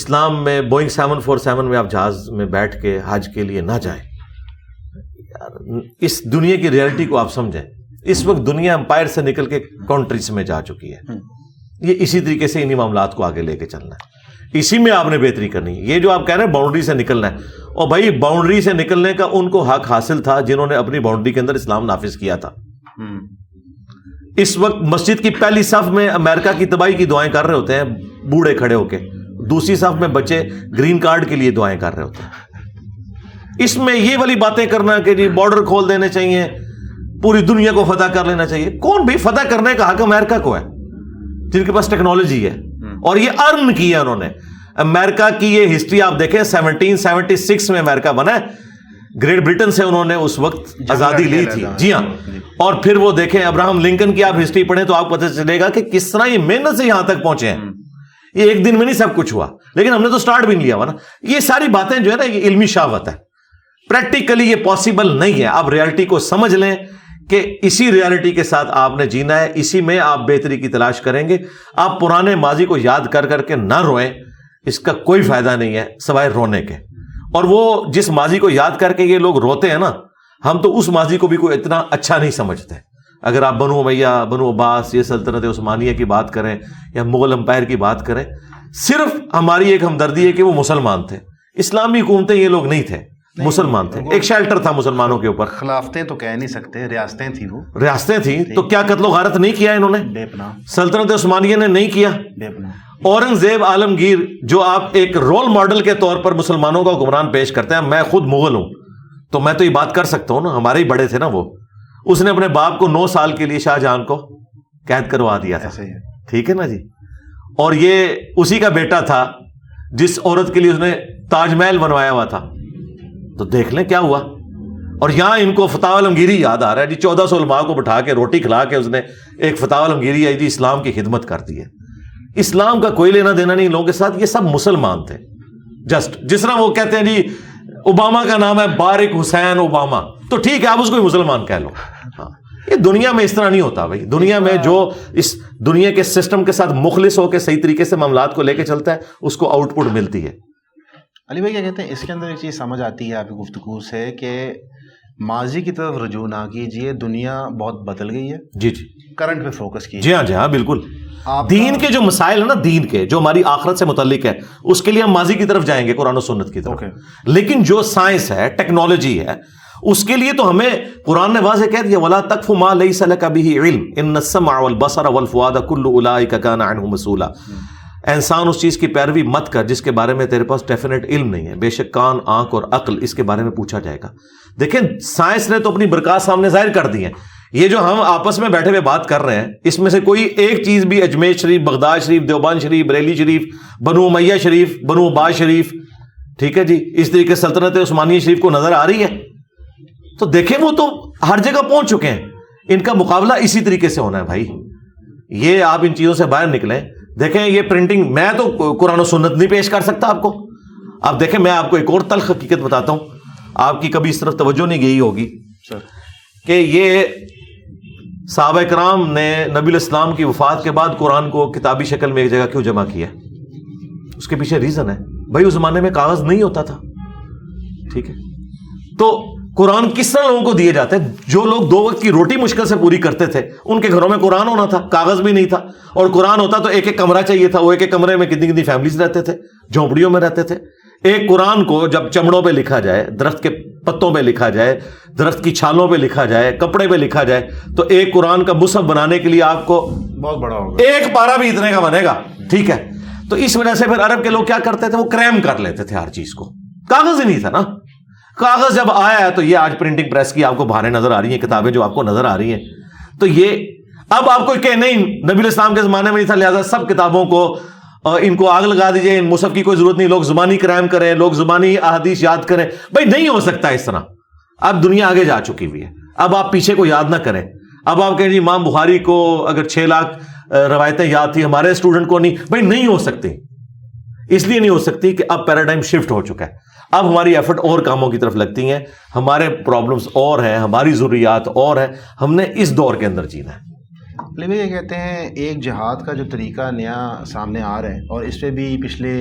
اسلام میں بوئنگ سیون فور سیون میں آپ جہاز میں بیٹھ کے حج کے لیے نہ جائیں. اس دنیا کی ریالٹی کو آپ سمجھیں. اس وقت دنیا امپائر سے نکل کے کنٹریز میں جا چکی ہے. یہ اسی طریقے سے انہیں معاملات کو آگے لے کے چلنا ہے، اسی میں آپ نے بہتری کرنی ہے. یہ جو آپ کہہ رہے ہیں باؤنڈری سے نکلنا ہے، اور بھائی باؤنڈری سے نکلنے کا ان کو حق حاصل تھا جنہوں نے اپنی باؤنڈری کے اندر اسلام نافذ کیا تھا. اس وقت مسجد کی پہلی صف میں امریکہ کی تباہی کی دعائیں کر رہے ہوتے ہیں بوڑھے کھڑے ہو کے، دوسری صف میں بچے گرین کارڈ کے لیے دعائیں کر رہے ہوتے ہیں. اس میں یہ والی باتیں کرنا کہ جی بارڈر کھول دینے چاہیے، پوری دنیا کو فتح کر لینا چاہیے. کون بھی فتح کرنے کا حق امریکہ کو ہے جن کے پاس ٹیکنالوجی ہے، اور یہ ارن کی ہے انہوں نے. امریکہ کی یہ ہسٹری آپ دیکھیں، سیونٹین سیونٹی سکس میں امریکہ بنا ہے، گریٹ برٹن سے انہوں نے اس وقت آزادی لی تھی. جی ہاں. اور پھر وہ دیکھیں ابراہم لنکن کی آپ ہسٹری پڑھیں تو آپ پتہ چلے گا کہ کس طرح یہ محنت سے یہاں تک پہنچے ہیں. یہ ایک دن میں نہیں سب کچھ ہوا، لیکن ہم نے تو اسٹارٹ بھی نہیں لیا ہوا نا. یہ ساری باتیں جو ہے نا یہ علمی شاوت ہے، پریکٹیکلی یہ پاسبل نہیں ہے. آپ ریالٹی کو سمجھ لیں کہ اسی ریالٹی کے ساتھ آپ نے جینا ہے، اسی میں آپ بہتری کی تلاش کریں گے. آپ پرانے ماضی کو یاد کر کر کے نہ روئیں، اس کا کوئی فائدہ نہیں ہے سوائے رونے کے. اور وہ جس ماضی کو یاد کر کے یہ لوگ روتے ہیں نا، ہم تو اس ماضی کو بھی کوئی اتنا اچھا نہیں سمجھتے. اگر آپ بنو امیہ، بنو عباس، یہ سلطنت عثمانیہ کی بات کریں یا مغل امپائر کی بات کریں، صرف ہماری ایک ہمدردی ہے کہ وہ مسلمان تھے، اسلامی حکومتیں یہ لوگ نہیں تھے. مسلمان تھے, ایک شیلٹر تھا مسلمانوں کے اوپر. خلافتیں تو کہہ نہیں سکتے, ریاستیں تھیں, وہ ریاستیں تھیں. تو کیا قتل و غارت نہیں کیا انہوں نے؟ بے پناہ. سلطنت عثمانیہ نے نہیں کیا؟ بے پناہ. اورنگزیب عالمگیر جو آپ ایک رول ماڈل کے طور پر مسلمانوں کا حکمران پیش کرتے ہیں, میں خود مغل ہوں تو میں تو یہ بات کر سکتا ہوں نا, ہمارے ہی بڑے تھے نا وہ, اس نے اپنے باپ کو نو سال کے لیے شاہ جہاں کو قید کروا دیا تھا, ٹھیک ہے نا جی. اور یہ اسی کا بیٹا تھا جس عورت کے لیے اس نے تاج محل بنوایا ہوا تھا. تو دیکھ لیں کیا ہوا. اور یہاں ان کو فتح عالمگیری یاد آ رہا ہے جی, چودہ سو علماء کو بٹھا کے روٹی کھلا کے اس نے ایک فتح عالمگیری آئی جی, اسلام کی خدمت کرتی ہے. اسلام کا کوئی لینا دینا نہیں لوگوں کے ساتھ, یہ سب مسلمان تھے. جسٹ جس طرح وہ کہتے ہیں جی اوباما کا نام ہے بارک حسین اوباما, تو ٹھیک ہے آپ اس کو مسلمان کہہ لو. ہاں یہ دنیا میں اس طرح نہیں ہوتا بھائی. دنیا میں جو اس دنیا کے سسٹم کے ساتھ مخلص ہو کے صحیح طریقے سے معاملات کو لے کے چلتا ہے اس کو آؤٹ پٹ ملتی ہے. علی بھائی کیا کہتے ہیں اس کے اندر ایک چیز سمجھ آتی ہے آپ کی گفتگو سے کہ ماضی کی طرف رجوع نہ کیجیے, دنیا بہت بدل گئی ہے. جی جی, کرنٹ پہ فوکس کیجیے. جی ہاں جی ہاں بالکل. دین کے جو مسائل ہیں نا, دین کے جو ہماری آخرت سے متعلق ہے اس کے لیے ہم ماضی کی طرف جائیں گے, قرآن و سنت کی طرف. لیکن جو سائنس ہے, ٹیکنالوجی ہے, اس کے لیے تو ہمیں قرآن نے واضح کہہ دیا وَلَا تَقْفُ مَا لَيْسَ لَكَ بِهِ عِلْمٌ إِنَّ السَّمْعَ وَالْبَصَرَ وَالْفُؤَادَ كُلُّ أُولَٰئِكَ كَانَ عَنْهُ مَسْئُولًا. انسان اس چیز کی پیروی مت کر جس کے بارے میں تیرے پاس ڈیفینیٹ علم نہیں ہے, بے شک کان, آنکھ اور عقل اس کے بارے میں پوچھا جائے گا. دیکھیں سائنس نے تو اپنی برکات سامنے ظاہر کر دی ہیں. یہ جو ہم آپس میں بیٹھے ہوئے بات کر رہے ہیں اس میں سے کوئی ایک چیز بھی اجمیر شریف, بغداد شریف, دیوبند شریف, بریلی شریف, بنو امیہ شریف, بنو عباس شریف, ٹھیک ہے جی, اس طریقے سے سلطنت عثمانیہ شریف کو نظر آ رہی ہے. تو دیکھیں وہ تو ہر جگہ پہنچ چکے ہیں, ان کا مقابلہ اسی طریقے سے ہونا ہے بھائی. یہ آپ ان چیزوں سے باہر نکلیں. دیکھیں یہ پرنٹنگ, میں تو قرآن و سنت نہیں پیش کر سکتا آپ کو. آپ دیکھیں میں آپ کو ایک اور تلخ حقیقت بتاتا ہوں, آپ کی کبھی اس طرف توجہ نہیں گئی ہوگی کہ یہ صحابہ کرام نے نبی الاسلام کی وفات کے بعد قرآن کو کتابی شکل میں ایک جگہ کیوں جمع کیا. اس کے پیچھے ریزن ہے بھائی, اس زمانے میں کاغذ نہیں ہوتا تھا, ٹھیک ہے. تو قرآن کس طرح لوگوں کو دیے جاتے ہیں؟ جو لوگ دو وقت کی روٹی مشکل سے پوری کرتے تھے ان کے گھروں میں قرآن ہونا تھا, کاغذ بھی نہیں تھا. اور قرآن ہوتا تو ایک ایک کمرہ چاہیے تھا, وہ ایک ایک کمرے میں کتنی کتنی فیملیز رہتے تھے, جھونپڑیوں میں رہتے تھے. ایک قرآن کو جب چمڑوں پہ لکھا جائے, درخت کے پتوں پہ لکھا جائے, درخت کی چھالوں پہ لکھا جائے, کپڑے پہ لکھا جائے, تو ایک قرآن کا مصحف بنانے کے لیے آپ کو بہت بڑا ہوگا, ایک پارہ بھی اتنے کا بنے گا, ٹھیک ہے. تو اس وجہ سے پھر عرب کے لوگ کیا کرتے تھے, وہ کریم کر لیتے تھے ہر چیز کو, کاغذ ہی نہیں تھا نا. کاغذ جب آیا ہے تو یہ آج پرنٹنگ پریس کی آپ کو بہانے نظر آ رہی ہیں, کتابیں جو آپ کو نظر آ رہی ہیں. تو یہ اب آپ کو کہ نہیں نبی الاسلام کے زمانے میں نہیں تھا, لہٰذا سب کتابوں کو ان کو آگ لگا دیجیے, ان مصحف کی کوئی ضرورت نہیں, لوگ زبانی کرائم کریں, لوگ زبانی احادیث یاد کریں. بھائی نہیں ہو سکتا اس طرح. اب دنیا آگے جا چکی ہوئی ہے, اب آپ پیچھے کو یاد نہ کریں. اب آپ کہیں جی امام بخاری کو اگر چھ لاکھ روایتیں یاد تھیں ہمارے اسٹوڈنٹ کو نہیں. بھائی نہیں ہو سکتی, اس لیے نہیں ہو سکتی کہ اب پیراڈائم شفٹ ہو چکا ہے. اب ہماری ایفرٹ اور کاموں کی طرف لگتی ہیں, ہمارے پرابلمس اور ہیں, ہماری ضروریات اور ہیں, ہم نے اس دور کے اندر جینا ہے. لیکن یہ کہتے ہیں ایک جہاد کا جو طریقہ نیا سامنے آ رہا ہے, اور اس پہ بھی پچھلے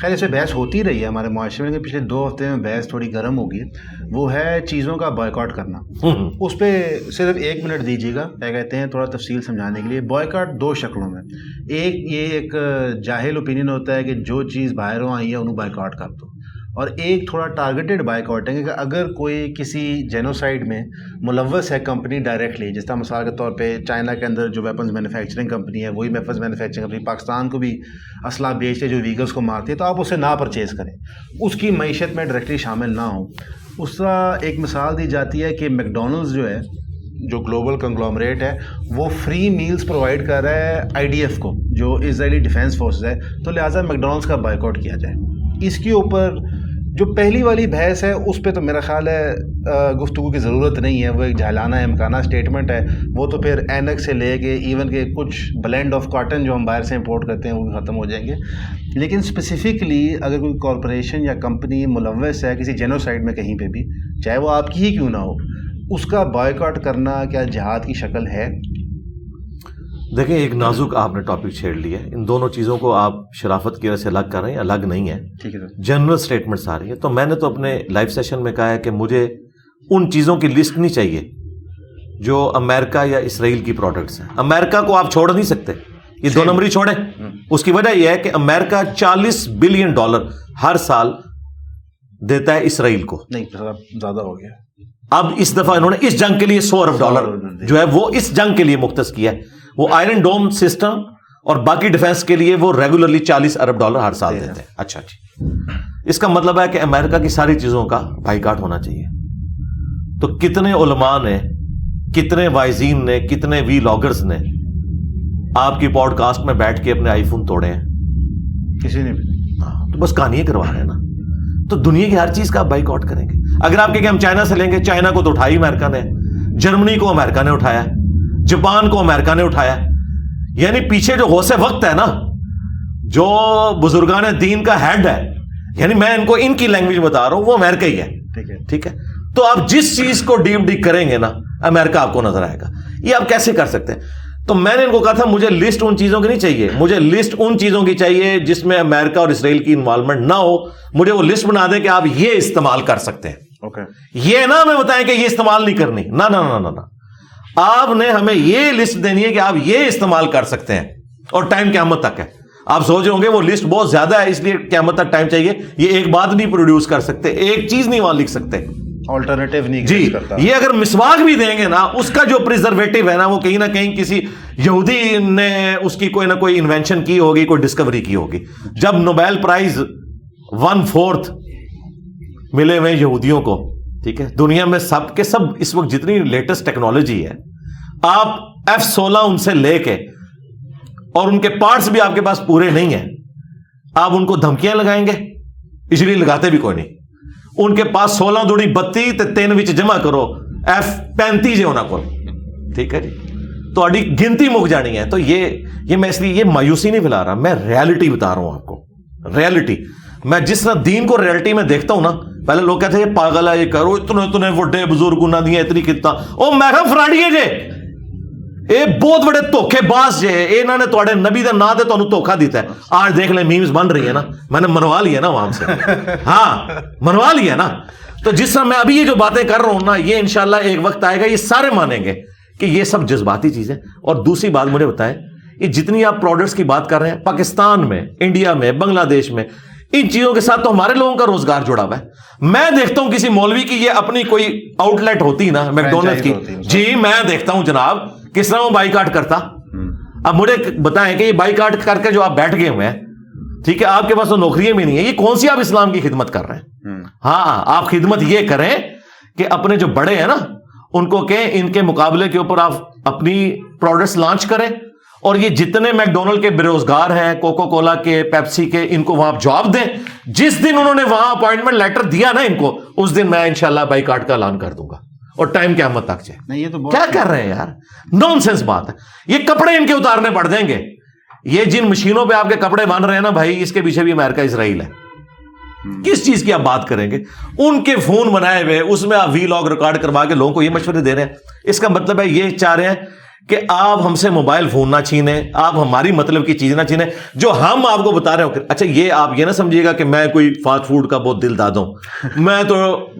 خیر اس پہ بحث ہوتی رہی ہے ہمارے معاشرے میں, پچھلے دو ہفتے میں بحث تھوڑی گرم ہوگی, وہ ہے چیزوں کا بائیکاٹ کرنا. اس پہ صرف ایک منٹ دیجیے گا, کیا کہتے ہیں تھوڑا تفصیل سمجھانے کے لیے. بائیکاٹ دو شکلوں میں, ایک یہ ایک جاہل اوپینین ہوتا ہے کہ جو چیز باہروں آئی ہے انہوں بائیکاٹ کر دو, اور ایک تھوڑا ٹارگیٹڈ بائیکاٹ ہے کہ اگر کوئی کسی جینوسائڈ میں ملوث ہے کمپنی ڈائریکٹلی, جس طرح مثال کے طور پہ چائنا کے اندر جو ویپنز مینوفیکچرنگ کمپنی ہے, وہی ویپنز مینوفیکچرنگ کمپنی پاکستان کو بھی اسلحہ بیچتے جو ویگلس کو مارتی ہے, تو آپ اسے نہ پرچیز کریں, اس کی معیشت میں ڈائریکٹلی شامل نہ ہوں. اس طرح ایک مثال دی جاتی ہے کہ میک ڈونلڈز جو ہے, جو گلوبل کنگلومریٹ ہے, وہ فری میلز پرووائڈ کر رہا ہے آئی ڈی ایف کو, جو اسرائیلی ڈیفینس فورسز ہے, تو لہٰذا میک ڈونلڈز کا بائیکاٹ کیا جائے. اس کے اوپر جو پہلی والی بحث ہے اس پہ تو میرا خیال ہے گفتگو کی ضرورت نہیں ہے, وہ ایک جہلانہ امکانہ سٹیٹمنٹ ہے. وہ تو پھر اینک سے لے کے ایون کے کچھ بلینڈ آف کاٹن جو ہم باہر سے امپورٹ کرتے ہیں وہ بھی ختم ہو جائیں گے. لیکن اسپیسیفکلی اگر کوئی کارپوریشن یا کمپنی ملوث ہے کسی جینوسائیڈ میں کہیں پہ بھی, چاہے وہ آپ کی ہی کیوں نہ ہو, اس کا بائیکاٹ کرنا کیا جہاد کی شکل ہے؟ دیکھیں ایک نازک آپ نے ٹاپک چھیڑ لیا ہے, ان دونوں چیزوں کو آپ شرافت کی وجہ سے الگ کر رہے ہیں, الگ نہیں ہے, ٹھیک ہے. جنرل سٹیٹمنٹس آ رہی ہیں. تو میں نے تو اپنے لائیو سیشن میں کہا ہے کہ مجھے ان چیزوں کی لسٹ نہیں چاہیے جو امریکہ یا اسرائیل کی پروڈکٹس ہیں. امریکہ کو آپ چھوڑ نہیں سکتے, یہ دو نمبری چھوڑیں. اس کی وجہ یہ ہے کہ امریکہ چالیس بلین ڈالر ہر سال دیتا ہے اسرائیل کو. نہیں زیادہ ہو گیا. اب اس دفعہ انہوں نے اس جنگ کے لیے سو ارب ڈالر جو ہے وہ اس جنگ کے لیے مختص کیا ہے. وہ آئرن ڈوم سسٹم اور باقی ڈیفینس کے لیے وہ ریگولرلی چالیس ارب ڈالر ہر سال دیتے ہیں. اچھا جی, اس کا مطلب ہے کہ امریکہ کی ساری چیزوں کا بائیکاٹ ہونا چاہیے. تو کتنے علماء نے, کتنے وائزین نے, کتنے وی لاگرز نے آپ کی پوڈ کاسٹ میں بیٹھ کے اپنے آئی فون توڑے ہیں؟ کسی نے بھی. تو بس کہانیاں کروا رہے ہیں نا. تو دنیا کی ہر چیز کا آپ بائیکاٹ کریں گے. اگر آپ کہیں کہ ہم چائنا سے لیں گے, چائنا کو تو اٹھائی امریکہ نے, جرمنی کو امریکہ نے اٹھایا, جاپان کو امریکہ نے اٹھایا. یعنی پیچھے جو غوث وقت ہے نا, جو بزرگان دین کا ہیڈ ہے, یعنی میں ان کو ان کی لینگویج بتا رہا ہوں, وہ امریکہ ہی ہے. ٹھیک ہے, ٹھیک ہے. تو آپ جس چیز کو ڈیپ ڈیپ کریں گے نا, امریکہ آپ کو نظر آئے گا. یہ آپ کیسے کر سکتے ہیں؟ تو میں نے ان کو کہا تھا مجھے لسٹ ان چیزوں کی نہیں چاہیے, مجھے لسٹ ان چیزوں کی چاہیے جس میں امریکہ اور اسرائیل کی انوالومنٹ نہ ہو. مجھے وہ لسٹ بنا دیں کہ آپ یہ استعمال کر سکتے ہیں. اوکے, یہ نہ ہمیں بتائیں کہ یہ استعمال نہیں کرنی. نہ نہ نہ نہ, آپ نے ہمیں یہ لسٹ دینی ہے کہ آپ یہ استعمال کر سکتے ہیں. اور ٹائم قیامت تک ہے. آپ سوچ رہے ہوں گے وہ لسٹ بہت زیادہ ہے اس لیے قیامت تک ٹائم چاہیے. یہ ایک بات نہیں پروڈیوس کر سکتے, ایک چیز نہیں وہاں لکھ سکتے, آلٹرنیٹو نہیں جی کرتا. یہ اگر مسواک بھی دیں گے نا, اس کا جو پریزرویٹو ہے نا, وہ کہیں نہ کہیں کسی یہودی نے اس کی کوئی نہ کوئی انوینشن کی ہوگی, کوئی ڈسکوری کی ہوگی. جب نوبیل پرائز ون فورتھ ملے ہوئے یہودیوں کو, ٹھیک ہے, دنیا میں سب کے سب اس وقت جتنی لیٹسٹ ٹیکنالوجی ہے, آپ ایف سولہ ان سے لے کے, اور ان کے پارٹس بھی آپ کے پاس پورے نہیں ہیں, آپ ان کو دھمکیاں لگائیں گے؟ اس لیے لگاتے بھی کوئی نہیں. ان کے پاس سولہ دوڑی بتی تے تین وچ جمع کرو, ایف پینتی جے ہونا کول. ٹھیک ہے جی, تو گنتی مک جانی ہے. تو یہ یہ میں اس لیے یہ مایوسی نہیں پھیلا رہا, میں ریالٹی بتا رہا ہوں آپ کو. ریالٹی میں جس طرح دین کو ریالٹی میں دیکھتا ہوں نا, پہلے لوگ کہتے ہیں یہ پاگل ہے, یہ کرو اتنے اتنے وڈے بزرگ انہاں دیاں اتنی کتا, او میں کہا فراڈیے جے, یہ بہت بڑے دھوکھے باز جے, یہاں نے تھوڑے نبی کا نام دے تمہیں دھوکھا دیتا ہے. آج دیکھ لیں میمز بن رہی ہے نا, میں نے منوا لیا نا وہاں سے, ہاں منوا لیا نا. تو جس طرح میں ابھی یہ جو باتیں کر رہا ہوں نا, یہ انشاءاللہ ایک وقت آئے گا یہ سارے مانیں گے کہ یہ سب جذباتی چیزیں. اور دوسری بات مجھے بتائیں, یہ جتنی آپ پروڈکٹس کی بات کر رہے ہیں, پاکستان میں, انڈیا میں, بنگلہ دیش میں, ان چیزوں کے ساتھ تو ہمارے لوگوں کا روزگار جڑا ہوا ہے. میں دیکھتا ہوں کسی مولوی کی یہ اپنی کوئی آؤٹ لیٹ ہوتی نا, میکڈونلڈ کی, جی میں دیکھتا ہوں جناب کس طرح وہ بائی کاٹ کرتا. اب مجھے بتائیں کہ یہ بائی کاٹ کر کے جو آپ بیٹھ گئے ہوئے ہیں, ٹھیک ہے, آپ کے پاس تو نوکریاں بھی نہیں ہیں, یہ کون سی آپ اسلام کی خدمت کر رہے ہیں؟ ہاں, آپ خدمت یہ کریں کہ اپنے جو بڑے ہیں نا ان کو کہیں ان کے مقابلے کے اوپر آپ اپنی پروڈکٹس لانچ کریں, اور یہ جتنے میک ڈونلڈ کے بے روزگار ہیں, کوکو کولا کے, پیپسی کے, ان کو وہاں جاب دیں. جس دن انہوں نے وہاں اپوائنٹمنٹ لیٹر دیا نا ان کو, اس دن میں انشاءاللہ بائی کاٹ کا اعلان کر دوں گا. اور ٹائم قیامت تک جائے. نہیں, یہ تو کیا کر رہے ہیں یار, نون سینس بات ہے. یہ کپڑے ان کے اتارنے پڑ دیں گے. یہ جن مشینوں پہ آپ کے کپڑے بن رہے ہیں نا بھائی, اس کے پیچھے بھی امریکہ اسرائیل ہے. کس چیز کی آپ بات کریں گے؟ ان کے فون بنائے ہوئے, اس میں آپ وی لاگ ریکارڈ کروا کے لوگوں کو یہ مشورے دے رہے ہیں. اس کا مطلب ہے یہ چاہ رہے ہیں کہ آپ ہم سے موبائل فون نہ چھینیں, آپ ہماری مطلب کی چیز نہ چھینیں جو ہم آپ کو بتا رہے ہو. اچھا, یہ آپ یہ نہ سمجھیے گا کہ میں کوئی فاسٹ فوڈ کا بہت دل داد ہوں. میں تو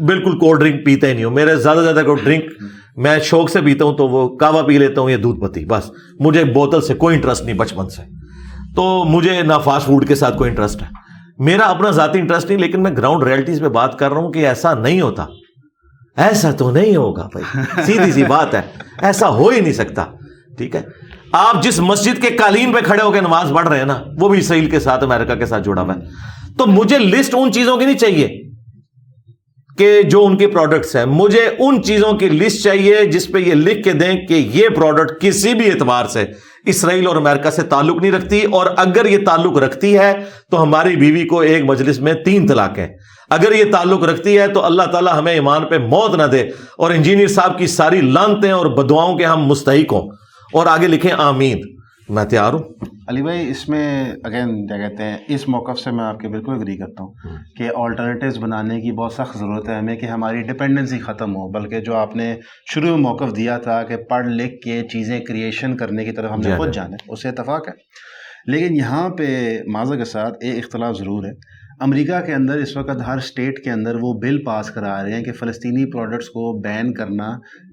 بالکل کولڈ ڈرنک پیتا ہی نہیں ہوں. میرے زیادہ زیادہ کولڈ ڈرنک میں شوق سے پیتا ہوں, تو وہ کاوا پی لیتا ہوں یا دودھ پتی, بس. مجھے بوتل سے کوئی انٹرسٹ نہیں بچپن سے, تو مجھے نہ فاسٹ فوڈ کے ساتھ کوئی انٹرسٹ ہے. میرا اپنا ذاتی انٹرسٹ نہیں, لیکن میں گراؤنڈ ریالٹیز پہ بات کر رہا ہوں کہ ایسا نہیں ہوتا. ایسا تو نہیں ہوگا بھائی, سیدھی سی بات ہے, ایسا ہو ہی نہیں سکتا. ٹھیک ہے, آپ جس مسجد کے قالین پہ کھڑے ہو کے نماز پڑھ رہے ہیں نا, وہ بھی اسرائیل کے ساتھ, امریکہ کے ساتھ جڑا ہوا ہے. تو مجھے لسٹ ان چیزوں کی نہیں چاہیے کہ جو ان کے پروڈکٹس ہیں, مجھے ان چیزوں کی لسٹ چاہیے جس پہ یہ لکھ کے دیں کہ یہ پروڈکٹ کسی بھی اعتبار سے اسرائیل اور امریکہ سے تعلق نہیں رکھتی, اور اگر یہ تعلق رکھتی ہے تو ہماری بیوی کو ایک مجلس میں تین طلاق ہے. اگر یہ تعلق رکھتی ہے تو اللہ تعالی ہمیں ایمان پہ موت نہ دے, اور انجینئر صاحب کی ساری لعنتیں اور بدعاؤں کے ہم مستحق ہوں. اور آگے لکھیں آمین. میں تیار ہوں. علی بھائی, اس میں اگین کیا کہتے ہیں, اس موقف سے میں آپ کے بالکل اگری کرتا ہوں کہ آلٹرنیٹیوز بنانے کی بہت سخت ضرورت ہے ہمیں, کہ ہماری ڈپینڈنسی ختم ہو. بلکہ جو آپ نے شروع میں موقف دیا تھا کہ پڑھ لکھ کے چیزیں کریشن کرنے کی طرف ہم نے خود جانے, اس سے اتفاق ہے. لیکن یہاں پہ معذرت کے ساتھ ایک اختلاف ضرور ہے. امریکہ کے اندر اس وقت ہر اسٹیٹ کے اندر وہ بل پاس کرا رہے ہیں کہ فلسطینی پروڈکٹس کو بین کرنا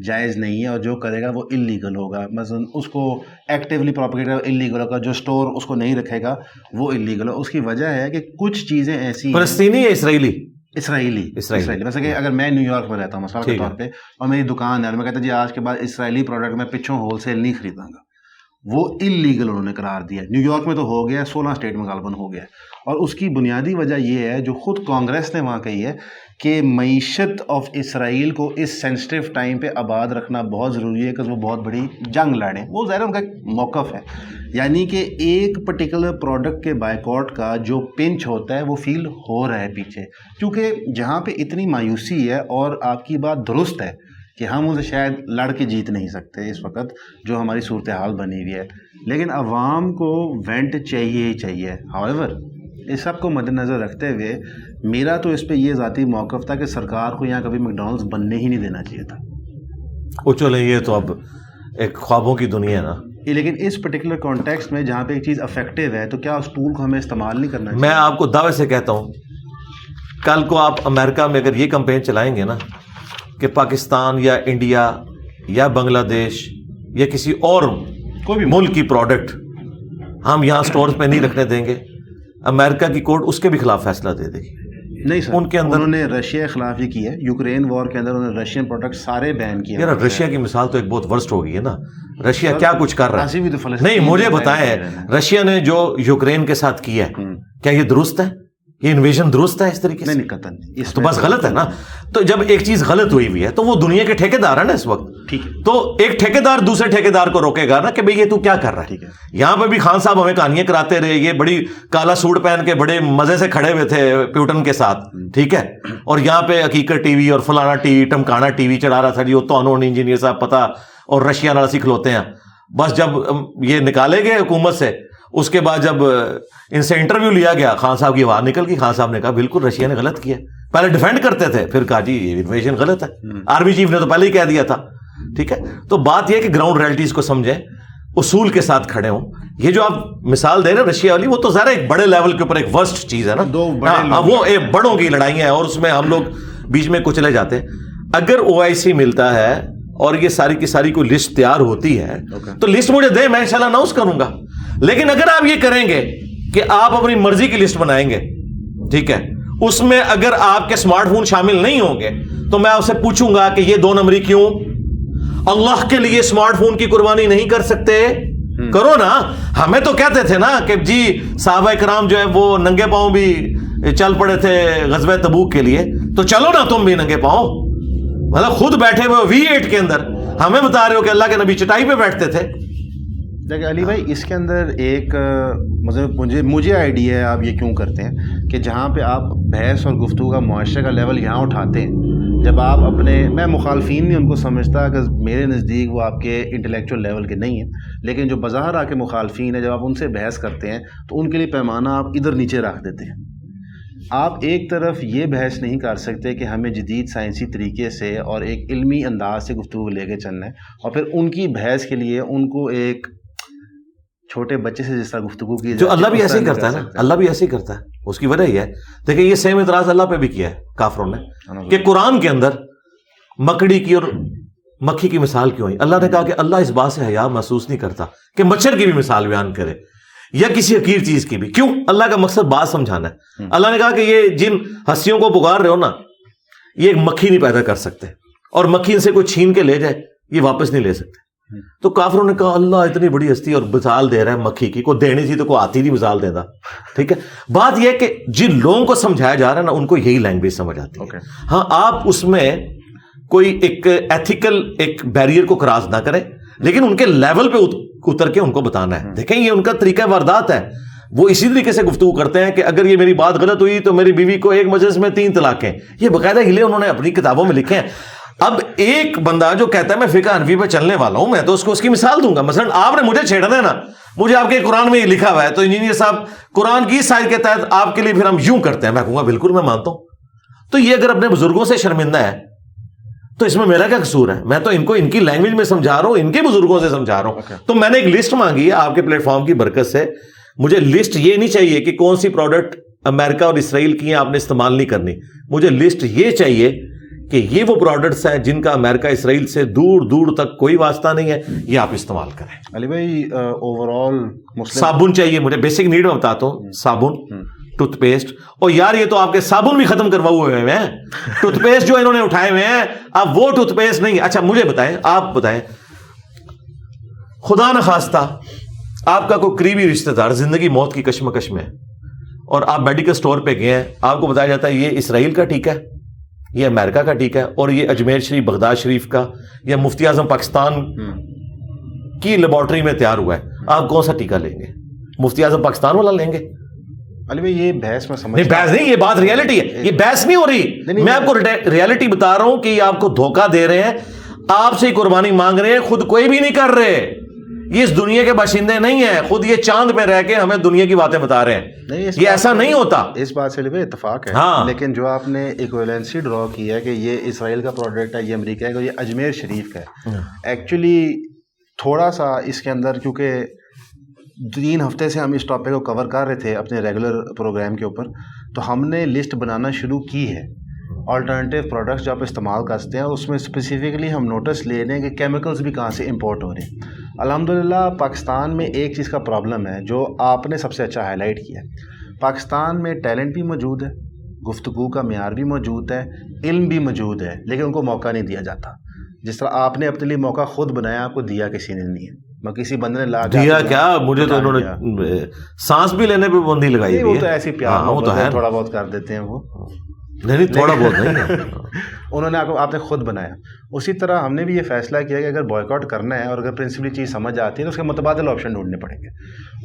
جائز نہیں ہے, اور جو کرے گا وہ اللیگل ہوگا. مثلا اس کو ایکٹیولی پروپیگیٹ اللیگل ہوگا, جو اسٹور اس کو نہیں رکھے گا وہ اللیگل ہو. اس کی وجہ ہے کہ کچھ چیزیں ایسی, فلسطینی یا اسرائیلی اسرائیلی اسرائیلی مثلا کہ اگر میں نیو یارک میں رہتا ہوں مثلا کے طور پہ اور میری دکان ہے اور میں کہتا ہوں جی آج کے بعد اسرائیلی پروڈکٹ میں پچھوں ہول سیل نہیں خریدوں گا, وہ انلیگل انہوں نے قرار دیا. نیو یارک میں تو ہو گیا, سولہ اسٹیٹ میں غالباً ہو گیا, اور اس کی بنیادی وجہ یہ ہے جو خود کانگریس نے وہاں کہی ہے کہ معیشت آف اسرائیل کو اس سینسٹیو ٹائم پہ آباد رکھنا بہت ضروری ہے کہ وہ بہت بڑی جنگ لڑیں. وہ ظاہر ان کا موقف ہے, یعنی کہ ایک پرٹیکولر پروڈکٹ کے بائیکاٹ کا جو پنچ ہوتا ہے وہ فیل ہو رہا ہے پیچھے, کیونکہ جہاں پہ اتنی مایوسی ہے. اور آپ کی بات درست ہے کہ ہم اسے شاید لڑ کے جیت نہیں سکتے اس وقت جو ہماری صورتحال بنی ہوئی ہے, لیکن عوام کو وینٹ چاہیے ہی چاہیے. ہاؤیور اس سب کو مد نظر رکھتے ہوئے میرا تو اس پہ یہ ذاتی موقف تھا کہ سرکار کو یہاں کبھی میک ڈونلڈس بننے ہی نہیں دینا چاہیے تھا. او چلے یہ تو اب ایک خوابوں کی دنیا ہے نا, لیکن اس پرٹیکولر کانٹیکسٹ میں جہاں پہ ایک چیز افیکٹو ہے تو کیا اس ٹول کو ہمیں استعمال نہیں کرنا چاہیے؟ میں آپ کو دعوے سے کہتا ہوں کل کو آپ امریکہ میں اگر یہ کمپین چلائیں گے نا کہ پاکستان یا انڈیا یا بنگلہ دیش یا کسی اور کوئی بھی ملک کی پروڈکٹ ہم یہاں اسٹورز پہ نہیں رکھنے دیں گے, امریکہ کی کورٹ اس کے بھی خلاف فیصلہ دے دے گی. نہیں سر, ان کے اندر انہوں نے رشیا کے خلاف یہ کی ہے, یوکرین وار کے اندر انہوں نے رشین پروڈکٹ سارے بین کیے. یار رشیا کی مثال تو ایک بہت ورسٹ ہو گئی ہے نا, رشیا کیا کچھ کر رہا ہے. نہیں مجھے بتائیں رشیا نے جو یوکرین کے ساتھ کیا ہے کیا یہ درست ہے؟ یہ انویژن درست ہے اس طریقے سے؟ نہیں قطعاً, تو بس غلط ہے نا. تو جب ایک چیز غلط ہوئی ہوئی ہے تو وہ دنیا کے ٹھیکیدار ہیں نا اس وقت, ٹھیک ہے, تو ایک ٹھیکیدار دوسرے ٹھیکیدار کو روکے گا نا کہ بھئی یہ تو کیا کر رہا ہے. یہاں پہ بھی خان صاحب ہمیں کہانیاں کراتے رہے, یہ بڑی کالا سوٹ پہن کے بڑے مزے سے کھڑے ہوئے تھے پیوٹن کے ساتھ, ٹھیک ہے, اور یہاں پہ حقیقت ٹی وی اور فلانا ٹی وی ٹمکانا ٹی وی چڑھا رہا تھا جی وہ تو انجینئر صاحب پتا اور رشیا نال سیکھ لوتے ہیں. بس جب یہ نکالے گئے حکومت سے, اس کے بعد جب ان سے انٹرویو لیا گیا خان صاحب کی آواز نکل گئی, خان صاحب نے کہا بالکل رشیا نے غلط کیا. پہلے ڈیفینڈ کرتے تھے, پھر کہا جی یہ انویژن غلط ہے. آرمی چیف نے تو پہلے ہی کہہ دیا تھا, ٹھیک ہے. تو بات یہ ہے کہ گراؤنڈ ریئلٹیز کو سمجھیں, اصول کے ساتھ کھڑے ہوں. یہ جو آپ مثال دے رہے رشیا والی وہ تو ذرا ایک بڑے لیول کے اوپر ایک ورسٹ چیز ہے نا, وہ ایک بڑوں کی لڑائیاں ہیں اور اس میں ہم لوگ بیچ میں کچلے جاتے ہیں. اگر او آئی سی ملتا ہے اور یہ ساری کی ساری کوئی لسٹ تیار ہوتی ہے تو لسٹ مجھے دیں, میں انشاءاللہ اناؤنس کروں گا. لیکن اگر آپ یہ کریں گے کہ آپ اپنی مرضی کی لسٹ بنائیں گے, ٹھیک ہے, اس میں اگر آپ کے اسمارٹ فون شامل نہیں ہوں گے تو میں اسے پوچھوں گا کہ یہ دو نمبری کیوں؟ اللہ کے لیے اسمارٹ فون کی قربانی نہیں کر سکتے؟ کرو نا. ہمیں تو کہتے تھے نا کہ جی صحابہ کرام جو ہے وہ ننگے پاؤں بھی چل پڑے تھے غزوہ تبوک کے لیے, تو چلو نا تم بھی ننگے پاؤں. مطلب خود بیٹھے ہوئے وی ایٹ کے اندر ہمیں بتا رہے ہو کہ اللہ کے نبی چٹائی پہ بیٹھتے تھے. دیکھیں علی بھائی, اس کے اندر ایک مطلب مجھے مجھے آئیڈیا ہے آپ یہ کیوں کرتے ہیں کہ جہاں پہ آپ بحث اور گفتگو کا معاشرے کا لیول یہاں اٹھاتے ہیں, جب آپ اپنے میں مخالفین نہیں ان کو سمجھتا کہ میرے نزدیک وہ آپ کے انٹلیکچوئل لیول کے نہیں ہیں, لیکن جو بظاہر آ کے مخالفین ہیں جب آپ ان سے بحث کرتے ہیں تو ان کے لیے پیمانہ آپ ادھر نیچے رکھ دیتے ہیں. آپ ایک طرف یہ بحث نہیں کر سکتے کہ ہمیں جدید سائنسی طریقے سے اور ایک علمی انداز سے گفتگو لے کے چلنا ہے, اور پھر ان کی بحث کے لیے ان کو ایک چھوٹے بچے سے جس طرح گفتگو کی, جو اللہ بھی ایسے ہی کرتا ہے نا, اللہ بھی ایسے ہی کرتا ہے. اس کی وجہ یہ ہے دیکھیں یہ سیم اعتراض اللہ پہ بھی کیا ہے کافروں نے کہ قرآن کے اندر مکڑی کی اور مکھی کی مثال کیوں ہے؟ اللہ نے کہا کہ اللہ اس بات سے حیا محسوس نہیں کرتا کہ مچھر کی بھی مثال بیان کرے یا کسی حقیر چیز کی بھی, کیوں؟ اللہ کا مقصد بات سمجھانا ہے. اللہ نے کہا کہ یہ جن ہستیوں کو پکار رہے ہو نا یہ ایک مکھی نہیں پیدا کر سکتے, اور مکھی ان سے کوئی چھین کے لے جائے یہ واپس نہیں لے سکتے. تو کافروں نے کہا اللہ اتنی بڑی ہستی اور مثال دے رہا ہے مکھی کی, کوئی دینی تھی تو کوئی آتی نہیں مثال دیتا, ٹھیک ہے. بات یہ ہے کہ جن لوگوں کو سمجھایا جا رہا ہے نا ان کو یہی لینگویج سمجھ آتی ہے. ہاں آپ اس میں کوئی ایک ایتھیکل ایک بیریئر کو کراس نہ کریں, لیکن ان کے لیول پہ اتر کے ان کو بتانا ہے. دیکھیں یہ ان کا طریقہ واردات ہے, وہ اسی طریقے سے گفتگو کرتے ہیں کہ اگر یہ میری بات غلط ہوئی تو میری بیوی کو ایک مجلس میں تین طلاقیں, یہ باقاعدہ ہیلے انہوں نے اپنی کتابوں میں لکھے ہیں. اب ایک بندہ جو کہتا ہے میں فقہ حنفی پہ چلنے والا ہوں, میں تو اس کو اس کی مثال دوں گا, مثلا آپ نے مجھے چھیڑنا ہے نا, مجھے آپ کے قرآن میں یہ لکھا ہوا ہے تو انجینئر صاحب قرآن کی سائز کے تحت آپ کے لیے پھر ہم یوں کرتے ہیں, میں کہوں گا بالکل میں مانتا ہوں. تو یہ اگر اپنے بزرگوں سے شرمندہ ہے تو اس میں میرا کیا قصور ہے؟ میں تو ان کو ان کی لینگویج میں سمجھا رہا ہوں, ان کے بزرگوں سے سمجھا رہا ہوں. okay. تو میں نے ایک لسٹ مانگی ہے آپ کے پلیٹ فارم کی برکت سے. مجھے لسٹ یہ نہیں چاہیے کہ کون سی پروڈکٹ امریکہ اور اسرائیل کی ہیں آپ نے استعمال نہیں کرنی, مجھے لسٹ یہ چاہیے کہ یہ وہ پروڈکٹس ہیں جن کا امریکہ اسرائیل سے دور دور تک کوئی واسطہ نہیں ہے, یہ آپ استعمال کریں. علی بھائی اوور آل صابن چاہیے مجھے, بیسک نیڈ میں بتاتا ہوں, صابن ٹوتھ پیسٹ, اور یار یہ تو آپ کے صابن بھی ختم کروائے ہوئے ہیں. ٹوتھ پیسٹ جو انہوں نے اٹھائے ہوئے ہیں, اب وہ ٹوتھ پیسٹ نہیں. اچھا مجھے بتائیں, آپ بتائیں, خدا نخواستہ آپ کا کوئی قریبی رشتہ دار زندگی موت کی کشمکش میں, اور آپ میڈیکل سٹور پہ گئے ہیں, آپ کو بتایا جاتا ہے یہ اسرائیل کا ٹیکہ ہے, یہ امریکہ کا ٹیکہ ہے, اور یہ اجمیر شریف بغداد شریف کا یا مفتی اعظم پاکستان کی لیبارٹری میں تیار ہوا ہے, آپ کون سا ٹیکہ لیں گے؟ مفتی اعظم پاکستان والا لیں گے؟ علی بھائی یہ بحث میں سمجھ نہیں, بحث نہیں, یہ بات ریالٹی ہے, یہ بحث نہیں ہو رہی. میں آپ کو ریالٹی بتا رہا ہوں کہ یہ آپ کو دھوکہ دے رہے ہیں, آپ سے قربانی مانگ رہے ہیں, خود کوئی بھی نہیں کر رہے. یہ اس دنیا کے باشندے نہیں ہیں, خود یہ چاند پہ رہ کے ہمیں دنیا کی باتیں بتا رہے ہیں. یہ ایسا نہیں ہوتا. اس بات سے اتفاق ہے, لیکن جو آپ نے ایکویلنسی ڈرا کی ہے کہ یہ اسرائیل کا پروڈکٹ ہے, یہ امریکہ کا, یہ اجمیر شریف کا ہے, ایکچولی تھوڑا سا اس کے اندر, کیونکہ تین ہفتے سے ہم اس ٹاپک کو کور کر رہے تھے اپنے ریگولر پروگرام کے اوپر, تو ہم نے لسٹ بنانا شروع کی ہے آلٹرنیٹیو پروڈکٹس جو آپ استعمال کرتے ہیں, اس میں اسپیسیفکلی ہم نوٹس لے رہے ہیں کہ کیمیکلز بھی کہاں سے امپورٹ ہو رہے ہیں. الحمدللہ پاکستان میں ایک چیز کا پرابلم ہے جو آپ نے سب سے اچھا ہائی لائٹ کیا ہے, پاکستان میں ٹیلنٹ بھی موجود ہے, گفتگو کا معیار بھی موجود ہے, علم بھی موجود ہے, لیکن ان کو موقع نہیں دیا جاتا. جس طرح آپ نے اپنے لیے موقع خود بنایا, آپ کو دیا کسی نے نہیں ہے, میں کسی بندے نے لا دیا. کیا مجھے تو انہوں نے سانس بھی لینے پہ پابندی لگائی ہے. وہ تو ایسی پیار تھوڑا بہت کر دیتے ہیں, وہ نہیں تھوڑا بہت نہیں, انہوں نے آپ نے خود بنایا. اسی طرح ہم نے بھی یہ فیصلہ کیا کہ اگر بوائک آؤٹ کرنا ہے اور اگر پرنسپلی چیز سمجھ آتی ہے تو اس کے متبادل آپشن ڈھونڈنے پڑیں گے.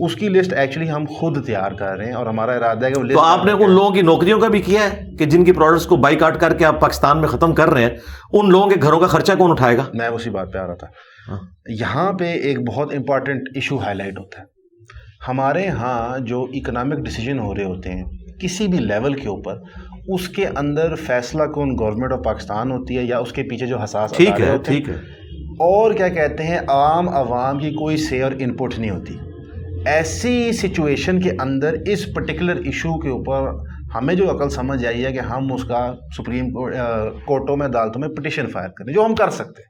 اس کی لسٹ ایکچولی ہم خود تیار کر رہے ہیں, اور ہمارا ارادہ ہے کہ. تو آپ نے ان لوگوں کی نوکریوں کا بھی کیا ہے کہ جن کی پروڈکٹس کو بائیک آؤٹ کر کے آپ پاکستان میں ختم کر رہے ہیں, ان لوگوں کے گھروں کا خرچہ کون اٹھائے گا؟ میں اسی بات پہ آ رہا تھا. یہاں پہ ایک بہت امپارٹینٹ ایشو ہائی لائٹ ہوتا ہے. ہمارے ہاں جو اکنامک ڈیسیجن ہو رہے ہوتے ہیں کسی بھی لیول کے اوپر, اس کے اندر فیصلہ کون گورنمنٹ آف پاکستان ہوتی ہے, یا اس کے پیچھے جو حساس ٹھیک ہے ٹھیک ہے اور کیا کہتے ہیں عام عوام کی کوئی سے اور ان پٹ نہیں ہوتی. ایسی سچویشن کے اندر اس پرٹیکولر ایشو کے اوپر ہمیں جو عقل سمجھ آئی ہے کہ ہم اس کا سپریم کورٹوں میں, عدالتوں میں پٹیشن فائر کریں, جو ہم کر سکتے ہیں.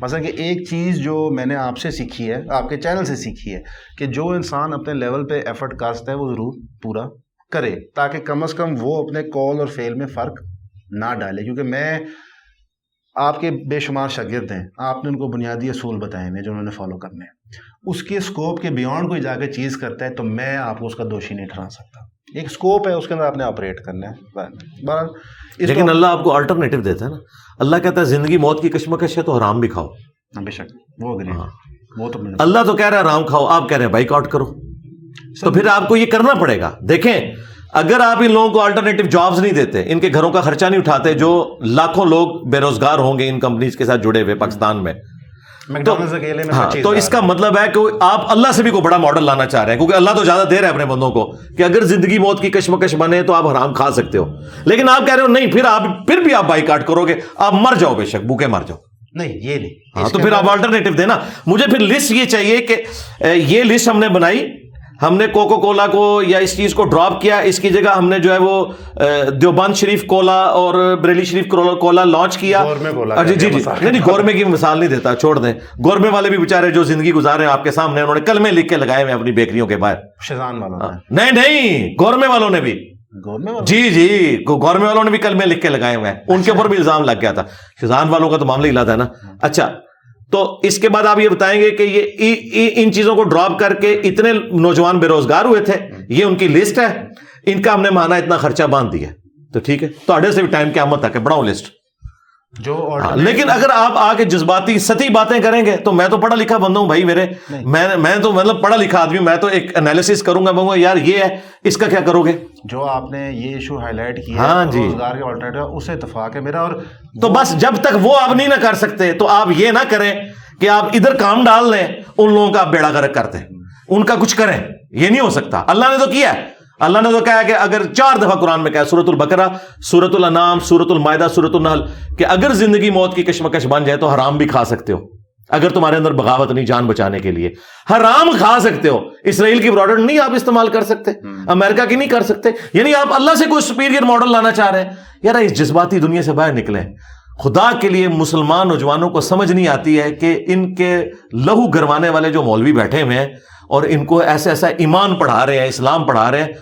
مثلا کہ ایک چیز جو میں نے آپ سے سیکھی ہے, آپ کے چینل سے سیکھی ہے, کہ جو انسان اپنے لیول پہ ایفرٹ کرتا ہے وہ ضرور پورا کرے, تاکہ کم از کم وہ اپنے کال اور فیل میں فرق نہ ڈالے. کیونکہ میں آپ کے بے شمار شاگرد ہیں, آپ نے ان کو بنیادی اصول بتائے ہیں جو انہوں نے فالو کرنے ہیں. اس کے اسکوپ کے بیانڈ کوئی جا کے چیز کرتا ہے تو میں آپ کو اس کا دوشی نہیں ٹھہرا سکتا. ایک اسکوپ ہے, اس کے اندر آپ نے آپریٹ کرنا ہے. بہرحال لیکن اللہ آپ کو الٹرنیٹو دیتا ہے نا. اللہ کہتا ہے زندگی موت کی کشمکش ہے تو حرام بھی کھاؤ. بے شک وہ وہ تو اللہ تو کہہ رہا ہے حرام کھاؤ, آپ کہہ رہے ہیں بائیک آؤٹ کرو, تو پھر آپ کو یہ کرنا پڑے گا. دیکھیں اگر آپ ان لوگوں کو آلٹرنیٹیو جابز نہیں دیتے, ان کے گھروں کا خرچہ نہیں اٹھاتے, جو لاکھوں لوگ بے روزگار ہوں گے ان کمپنیز کے ساتھ جڑے ہوئے پاکستان میں, تو اس کا مطلب ہے کہ آپ اللہ سے بھی کوئی بڑا ماڈل لانا چاہ رہے ہیں, کیونکہ اللہ تو زیادہ دے رہا ہے اپنے بندوں کو کہ اگر زندگی موت کی کشمکش بنے تو آپ حرام کھا سکتے ہو. لیکن آپ کہہ رہے ہو نہیں, پھر آپ پھر بھی آپ بائیکاٹ کرو گے, آپ مر جاؤ, بے شک بھوکے مر جاؤ. نہیں یہ نہیں. ہاں تو پھر آپ آلٹرنیٹیو دینا. مجھے پھر لسٹ یہ چاہیے کہ یہ لسٹ ہم نے بنائی, ہم نے کوکو کولا کو یا اس چیز کو ڈراپ کیا, اس کی جگہ ہم نے جو ہے وہ دیوبند شریف کولا اور بریلی شریف کولا لانچ کیا. جی جی جی نہیں, گورمے کی مثال نہیں دیتا, چھوڑ دیں. گورمے والے بھی بےچارے جو زندگی گزار رہے ہیں آپ کے سامنے, انہوں نے کلمے لکھ کے لگائے ہوئے اپنی بیکریوں کے باہر. شیزان والوں نہیں نہیں گورمے والوں نے بھی, جی جی گورمے والوں نے بھی کلمے لکھ کے لگائے ہوئے ہیں, ان کے اوپر بھی الزام لگ گیا تھا. شیزان والوں کا تو معاملہ ہی لاتا ہے نا. اچھا تو اس کے بعد آپ یہ بتائیں گے کہ یہ ان چیزوں کو ڈراپ کر کے اتنے نوجوان بے روزگار ہوئے تھے, یہ ان کی لسٹ ہے, ان کا ہم نے مانا اتنا خرچہ باندھ دیا. تو ٹھیک ہے, تو اڈے سے بھی ٹائم قیامت تک ہے, بڑھاؤ لسٹ جو. لیکن اگر آپ آ کے جذباتی سطحی باتیں کریں گے تو میں تو پڑھا لکھا بندہ ہوں بھائی, میرے میں میں تو مطلب پڑھا لکھا آدمی ہوں, میں تو ایک انالیسس کروں گا, بولوں گا یار یہ ہے, اس کا کیا کرو گے. جو آپ نے یہ ایشو ہائی لائٹ کیا روزگار کے آلٹرنیٹو, اس سے اتفاق ہے میرا. اور تو بس جب تک وہ آپ نہیں نہ کر سکتے تو آپ یہ نہ کریں کہ آپ ادھر کام ڈال لیں ان لوگوں کا, آپ بیڑا غرق کرتے ہیں, ان کا کچھ کریں, یہ نہیں ہو سکتا. اللہ نے تو کیا ہے, اللہ نے تو کہا کہ اگر چار دفعہ قرآن میں کہا, سورۃ البقرہ, سورۃ الانعام, سورۃ المائدہ, سورۃ النحل, کہ اگر زندگی موت کی کشمکش بن جائے تو حرام بھی کھا سکتے ہو اگر تمہارے اندر بغاوت نہیں, جان بچانے کے لیے حرام کھا سکتے ہو. اسرائیل کی پروڈکٹ نہیں آپ استعمال کر سکتے, امریکہ کی نہیں کر سکتے. یعنی آپ اللہ سے کوئی سپیریئر ماڈل لانا چاہ رہے ہیں. یار اس جذباتی دنیا سے باہر نکلیں, خدا کے لیے. مسلمان نوجوانوں کو سمجھ نہیں آتی ہے کہ ان کے لہو گروانے والے جو مولوی بیٹھے ہوئے ہیں اور ان کو ایسا ایسا ایمان پڑھا رہے ہیں, اسلام پڑھا رہے ہیں,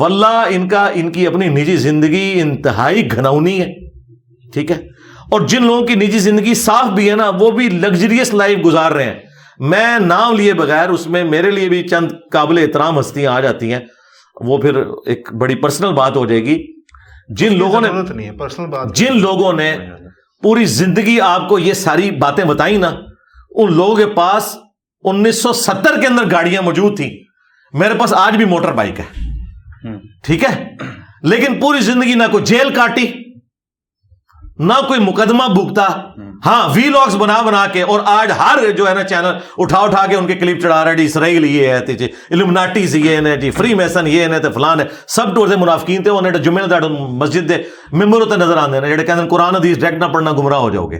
واللہ ان کا ان کی اپنی نجی زندگی انتہائی گھنونی ہے، ٹھیک ہے، اور جن لوگوں کی نجی زندگی صاف بھی ہے نا وہ بھی لگژریس لائف گزار رہے ہیں. میں نام لیے بغیر اس میں میرے لیے بھی چند قابل احترام ہستیاں آ جاتی ہیں، وہ پھر ایک بڑی پرسنل بات ہو جائے گی. جن لوگوں نے جن لوگوں نے پوری زندگی آپ کو یہ ساری باتیں بتائیں نا، ان لوگوں کے پاس انیس سو ستر کے اندر گاڑیاں موجود تھیں، میرے پاس آج بھی موٹر بائک ہے، ٹھیک ہے، لیکن پوری زندگی نہ کوئی جیل کاٹی، نہ کوئی مقدمہ بھگتا. ہاں وی لاگس بنا بنا کے، اور آج ہر جو ہے نا چینل اٹھا اٹھا کے ان کے کلپ چڑھا رہا ہے، جی اسرائیل یہ ہے، جی الومناٹیز یہ ہے، جی فری میسن یہ ہے، تو فلان ہے. سب ٹور سے منافقین تھے، انہیں جمعے نے ڈاڑ مسجد دے ممبروں تے نظر آندے نے جڑے کہندے قرآن حدیث ڈائریکٹ نہ پڑھنا گمراہ ہو جاؤ گے.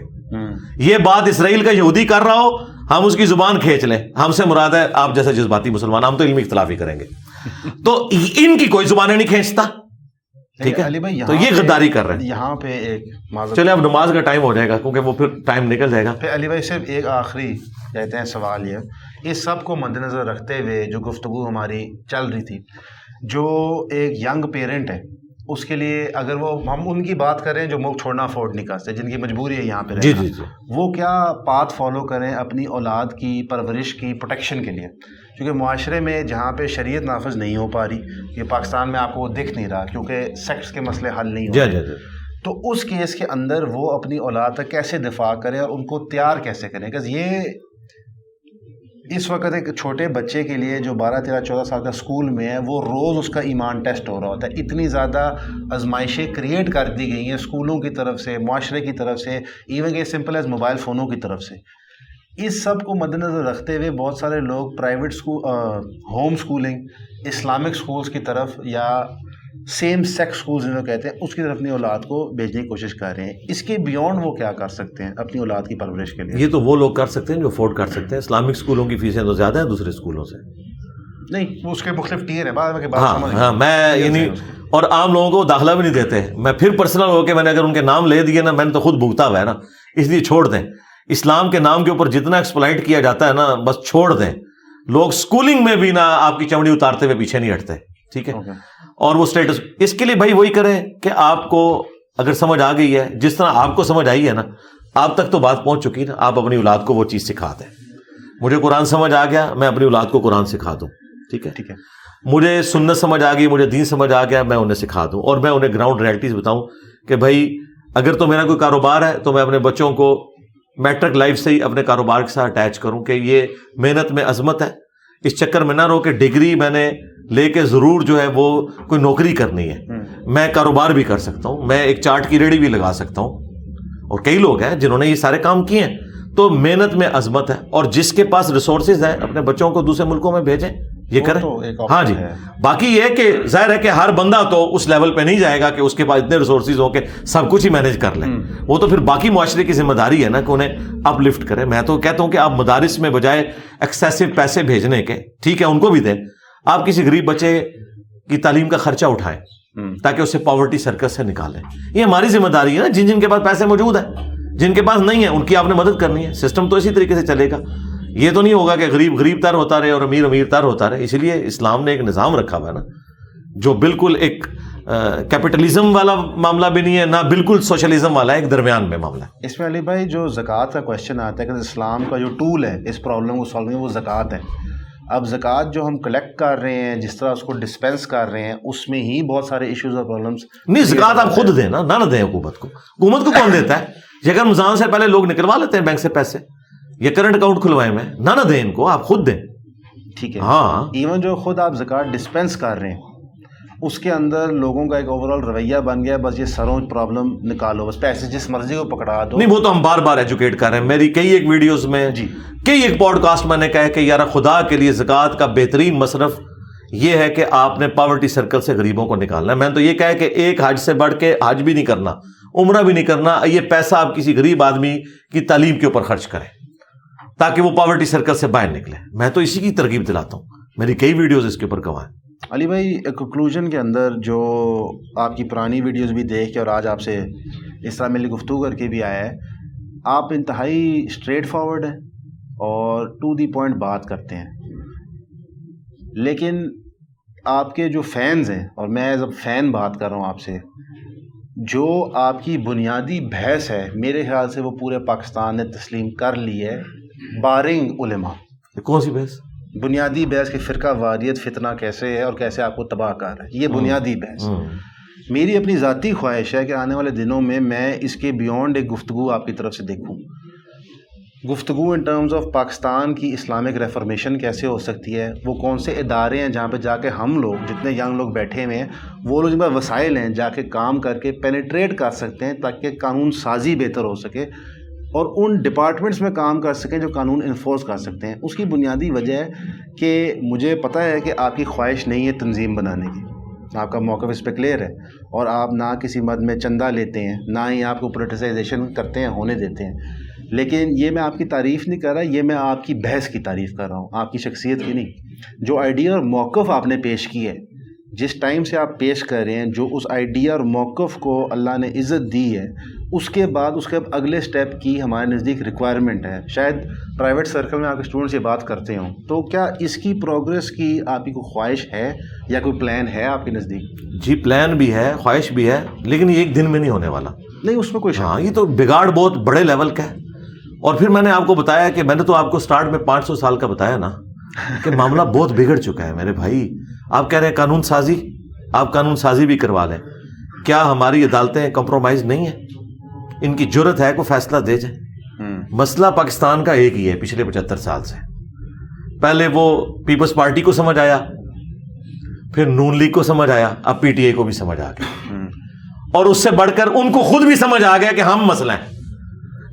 یہ بات اسرائیل کا یہودی کر رہا ہو، ہم اس کی زبان کھینچ لیں، ہم سے مراد ہے آپ جیسے جذباتی مسلمان، ہم تو علمی اختلاف ہی کریں گے. تو ان کی کوئی زبانیں نہیں کھینچتا، ٹھیک ہے، تو یہ غداری کر رہے ہیں. یہاں پہ ایک چلے اب نماز کا ٹائم ہو جائے گا کیونکہ وہ پھر ٹائم نکل جائے گا. علی بھائی صرف ایک آخری کہتے ہیں سوال، یہ اس سب کو مد نظر رکھتے ہوئے جو گفتگو ہماری چل رہی تھی، جو ایک ینگ پیرنٹ ہے اس کے لیے اگر وہ ہم ان کی بات کریں جو ملک چھوڑنا افورڈ نہیں کرتے، جن کی مجبوری ہے یہاں پہ رہنا، وہ کیا پاتھ فالو کریں اپنی اولاد کی پرورش کی پروٹیکشن کے لیے؟ کیونکہ معاشرے میں جہاں پہ شریعت نافذ نہیں ہو پا رہی، یہ پاکستان میں آپ کو دکھ نہیں رہا کیونکہ سیکٹس کے مسئلے حل نہیں ہو رہے، تو اس کیس کے اندر وہ اپنی اولاد تک کیسے دفاع کریں اور ان کو تیار کیسے کریں؟ کہ یہ اس وقت ایک چھوٹے بچے کے لیے جو بارہ تیرہ چودہ سال کا اسکول میں ہے، وہ روز اس کا ایمان ٹیسٹ ہو رہا ہوتا ہے. اتنی زیادہ آزمائشیں کریٹ کر دی گئی ہیں اسکولوں کی طرف سے، معاشرے کی طرف سے، ایون کہ سمپل ایز موبائل فونوں کی طرف سے. اس سب کو مد نظر رکھتے ہوئے بہت سارے لوگ private home schooling, Islamic schools کی طرف یا سیم سیکس اسکولز جنہوں کہتے ہیں اس کی طرف اپنی اولاد کو بھیجنے کی کوشش کر رہے ہیں. اس کے بیونڈ وہ کیا کر سکتے ہیں اپنی اولاد کی پرورش کے لیے؟ یہ تو وہ لوگ کر سکتے ہیں جو افورڈ کر سکتے ہیں. اسلامک اسکولوں کی فیسیں تو زیادہ ہیں دوسرے اسکولوں سے، نہیں اس کے مختلف ٹیئر ہیں. ہاں ہاں میں یعنی اور عام لوگوں کو داخلہ بھی نہیں دیتے. میں پھر پرسنل ہو کے میں نے اگر ان کے نام لے دیے نا، میں نے تو خود بھگتا ہوا ہے نا، اس لیے چھوڑ دیں. اسلام کے نام کے اوپر جتنا ایکسپلائٹ کیا جاتا ہے نا، بس چھوڑ دیں. لوگ اسکولنگ میں بھی نا آپ کی چمڑی اتارتے ہوئے پیچھے نہیں ہٹتے، ٹھیک ہے، اور وہ اسٹیٹس اس کے لیے بھائی وہی کریں کہ آپ کو اگر سمجھ آ گئی ہے، جس طرح آپ کو سمجھ آئی ہے نا، آپ تک تو بات پہنچ چکی ہے نا، آپ اپنی اولاد کو وہ چیز سکھا دیں. مجھے قرآن سمجھ آ گیا، میں اپنی اولاد کو قرآن سکھا دوں، ٹھیک ہے، ٹھیک ہے. مجھے سنت سمجھ آ گئی، مجھے دین سمجھ آ گیا، میں انہیں سکھا دوں، اور میں انہیں گراؤنڈ ریالٹیز بتاؤں کہ بھائی اگر تو میرا کوئی کاروبار ہے تو میں اپنے بچوں کو میٹرک لائف سے ہی اپنے کاروبار کے ساتھ اٹیچ کروں کہ یہ محنت میں عظمت ہے. اس چکر میں نہ رہو کہ ڈگری میں نے لے کے ضرور جو ہے وہ کوئی نوکری کرنی ہے. میں کاروبار بھی کر سکتا ہوں، میں ایک چاٹ کی ریڑھی بھی لگا سکتا ہوں، اور کئی لوگ ہیں جنہوں نے یہ سارے کام کیے ہیں. تو محنت میں عظمت ہے، اور جس کے پاس ریسورسز ہیں اپنے بچوں کو دوسرے ملکوں میں بھیجیں، یہ کریں. ہاں جی، باقی یہ کہ ظاہر ہے کہ ہر بندہ تو اس لیول پہ نہیں جائے گا کہ اس کے پاس اتنے ریسورسز ہوں کہ سب کچھ ہی مینیج کر لیں. وہ تو پھر باقی معاشرے کی ذمہ داری ہے نا کہ انہیں اپ لفٹ کریں. میں تو کہتا ہوں کہ آپ مدارس میں بجائے ایکسیسو پیسے بھیجنے کے، ٹھیک ہے، ان کو بھی دیں، آپ کسی غریب بچے کی تعلیم کا خرچہ اٹھائیں تاکہ اسے پاورٹی سرکل سے نکالیں. یہ ہماری ذمہ داری ہے نا. جن جن کے پاس پیسے موجود ہیں، جن کے پاس نہیں ہیں، ان کی آپ نے مدد کرنی ہے. سسٹم تو اسی طریقے سے چلے گا. یہ تو نہیں ہوگا کہ غریب غریب تر ہوتا رہے اور امیر امیر تر ہوتا رہے. اسی لیے اسلام نے ایک نظام رکھا ہوا ہے نا، جو بالکل ایک کیپٹلزم والا معاملہ بھی نہیں ہے، نہ بالکل سوشلزم والا ہے، ایک درمیان میں معاملہ ہے. اس میں علی بھائی جو زکوٰۃ کا کویشچن آتا ہے کہ اسلام کا جو ٹول ہے اس پرابلم کو سالو میں، وہ زکوٰۃ ہے. اب زکوٰۃ جو ہم کلیکٹ کر رہے ہیں، جس طرح اس کو ڈسپینس کر رہے ہیں، اس میں ہی بہت سارے ایشوز اور پرابلمس. نہیں، زکوٰۃ آپ خود دیں نا، نہ دیں حکومت کو. حکومت کو کون دیتا ہے؟ جگہ رمضان سے پہلے لوگ نکلوا لیتے ہیں بینک سے پیسے، یہ کرنٹ اکاؤنٹ کھلوائے میں، نہ نہ دیں ان کو، آپ خود دیں. ٹھیک ہے. ہاں، ایون جو خود آپ زکوٰۃ ڈسپینس کر رہے ہیں، اس کے اندر لوگوں کا ایک اوور آل رویہ بن گیا بس یہ سروں پرابلم نکالو، بس پیسے جس مرضی کو پکڑا دو. نہیں، وہ تو ہم بار بار ایجوکیٹ کر رہے ہیں. میری کئی ایک ویڈیوز میں، جی کئی ایک پوڈ کاسٹ میں نے کہا کہ یار خدا کے لیے زکوٰۃ کا بہترین مصرف یہ ہے کہ آپ نے پاورٹی سرکل سے غریبوں کو نکالنا ہے. میں نے تو یہ کہا کہ ایک حج سے بڑھ کے حج بھی نہیں کرنا، عمرہ بھی نہیں کرنا. یہ پیسہ آپ کسی غریب آدمی کی تعلیم کے اوپر خرچ کریں تاکہ وہ پاورٹی سرکل سے باہر نکلے. میں تو اسی کی ترغیب دلاتا ہوں. میری کئی ویڈیوز اس کے اوپر گواہ. علی بھائی، کنکلوژن کے اندر جو آپ کی پرانی ویڈیوز بھی دیکھ کے اور آج آپ سے اس طرح میری گفتگو کر کے بھی آیا ہے، آپ انتہائی اسٹریٹ فارورڈ ہیں اور ٹو دی پوائنٹ بات کرتے ہیں، لیکن آپ کے جو فینز ہیں, اور میں ایز اے فین بات کر رہا ہوں آپ سے, جو آپ کی بنیادی بحث ہے میرے خیال سے وہ پورے پاکستان نے تسلیم کر لی ہے بارنگ علماء. کون سی بحث؟ بنیادی بحث کے فرقہ واریت, فتنہ کیسے ہے اور کیسے آپ کو تباہ کر رہا ہے, یہ بنیادی بحث. میری اپنی ذاتی خواہش ہے کہ آنے والے دنوں میں میں اس کے بیونڈ ایک گفتگو آپ کی طرف سے دیکھوں, گفتگو ان ٹرمز آف پاکستان کی اسلامک ریفارمیشن کیسے ہو سکتی ہے, وہ کون سے ادارے ہیں جہاں پہ جا کے ہم لوگ جتنے ینگ لوگ بیٹھے ہوئے ہیں وہ لوگ جن پر وسائل ہیں جا کے کام کر کے پینیٹریٹ کر سکتے ہیں تاکہ قانون سازی بہتر ہو سکے اور ان ڈپارٹمنٹس میں کام کر سکیں جو قانون انفورس کر سکتے ہیں. اس کی بنیادی وجہ ہے کہ مجھے پتہ ہے کہ آپ کی خواہش نہیں ہے تنظیم بنانے کی, آپ کا موقف اس پہ کلیئر ہے, اور آپ نہ کسی مد میں چندہ لیتے ہیں نہ ہی آپ کو پولیٹیسائزیشن کرتے ہیں ہونے دیتے ہیں. لیکن یہ میں آپ کی تعریف نہیں کر رہا, یہ میں آپ کی بحث کی تعریف کر رہا ہوں, آپ کی شخصیت کی نہیں. جو آئیڈیا اور موقف آپ نے پیش کی ہے, جس ٹائم سے آپ پیش کر رہے ہیں, جو اس آئیڈیا اور موقف کو اللہ نے عزت دی ہے, اس کے بعد اس کے اگلے سٹیپ کی ہمارے نزدیک ریکوائرمنٹ ہے. شاید پرائیویٹ سرکل میں آپ کے اسٹوڈنٹس یہ بات کرتے ہوں, تو کیا اس کی پروگریس کی آپ کی کوئی خواہش ہے یا کوئی پلان ہے آپ کے نزدیک؟ جی پلان بھی ہے, خواہش بھی ہے, لیکن یہ ایک دن میں نہیں ہونے والا. نہیں اس میں کوئی شک. ہاں یہ تو بگاڑ بہت بڑے لیول کا ہے. اور پھر میں نے آپ کو بتایا کہ میں نے تو آپ کو سٹارٹ میں پانچ سو سال کا بتایا نا کہ معاملہ بہت بگڑ چکا ہے میرے بھائی. آپ کہہ رہے ہیں قانون سازی, آپ قانون سازی بھی کروا لیں. کیا ہماری عدالتیں کمپرومائز نہیں ہیں؟ ان کی جرت ہے کوئی فیصلہ دے جائیں. مسئلہ پاکستان کا ایک ہی ہے پچھلے پچہتر سال سے. پہلے وہ پیپلز پارٹی کو سمجھ آیا, پھر نون لیگ کو سمجھ آیا, اب پی ٹی آئی کو بھی سمجھ آ گیا, اور اس سے بڑھ کر ان کو خود بھی سمجھ آ گیا کہ ہم مسئلہ ہیں,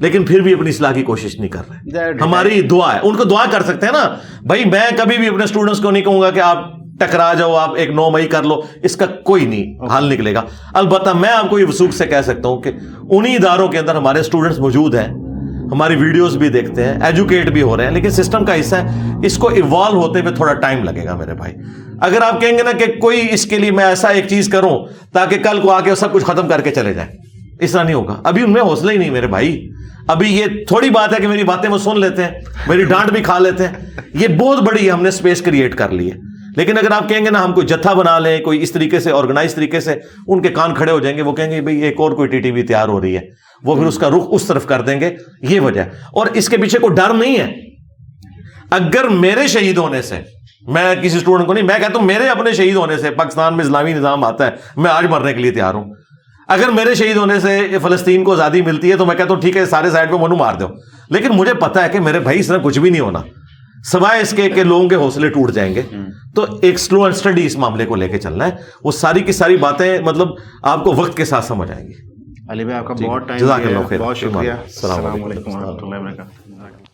لیکن پھر بھی اپنی اصلاح کی کوشش نہیں کر رہے. ہماری دعا ہے, ان کو دعا کر سکتے ہیں نا بھائی. میں کبھی بھی اپنے اسٹوڈنٹس کو نہیں کہوں گا کہ آپ ٹکرا جاؤ, آپ ایک نو مئی کر لو, اس کا کوئی نہیں حل نکلے گا. البتہ میں آپ کو یہ وثوق سے کہہ سکتا ہوں کہ انہی اداروں کے اندر ہمارے اسٹوڈنٹس موجود ہیں, ہماری ویڈیوز بھی دیکھتے ہیں, ایجوکیٹ بھی ہو رہے ہیں, لیکن سسٹم کا حصہ ہے, اس کو ایوالو ہوتے ہوئے تھوڑا ٹائم لگے گا میرے بھائی. اگر آپ کہیں گے نا کہ کوئی اس کے لیے میں ایسا ایک چیز کروں تاکہ کل کو آ کے سب کچھ ختم کر کے چلے جائیں, اس طرح نہیں ہوگا. ابھی ان میں حوصلہ ہی نہیں میرے بھائی. ابھی یہ تھوڑی بات ہے کہ میری باتیں وہ سن لیتے ہیں, میری ڈانٹ بھی کھا لیتے ہیں, یہ بہت بڑی ہے, ہم نے اسپیس کریٹ کر لی ہے. لیکن اگر آپ کہیں گے نا ہم کوئی جتھا بنا لیں, کوئی اس طریقے سے آرگنائز طریقے سے, ان کے کان کھڑے ہو جائیں گے, وہ کہیں گے بھائی ایک اور کوئی ٹی ٹی وی تیار ہو رہی ہے, وہ پھر اس کا رخ اس طرف کر دیں گے. یہ وجہ ہے, اور اس کے پیچھے کوئی ڈر نہیں ہے. اگر میرے شہید ہونے سے, میں کسی اسٹوڈنٹ کو نہیں, میں کہتا ہوں میرے اپنے شہید ہونے سے پاکستان میں اسلامی نظام آتا ہے, میں آج مرنے کے لیے تیار ہوں. اگر میرے شہید ہونے سے فلسطین کو آزادی ملتی ہے تو میں کہتا ہوں ٹھیک ہے سارے سائڈ پہ منہ مار دو, لیکن مجھے پتا ہے کہ میرے بھائی اس طرح کچھ بھی نہیں ہونا, سوائے اس کے کہ لوگوں کے حوصلے ٹوٹ جائیں گے. تو ایک سلو اینڈ اسٹڈی اس معاملے کو لے کے چلنا ہے. وہ ساری کی ساری باتیں مطلب آپ کو وقت کے ساتھ سمجھ آئیں گی. علی بھائی آپ کا بہت ٹائم, جزاک اللہ خیر, بہت شکریہ. السلام علیکم و رحمۃ اللہ وبرکاتہ.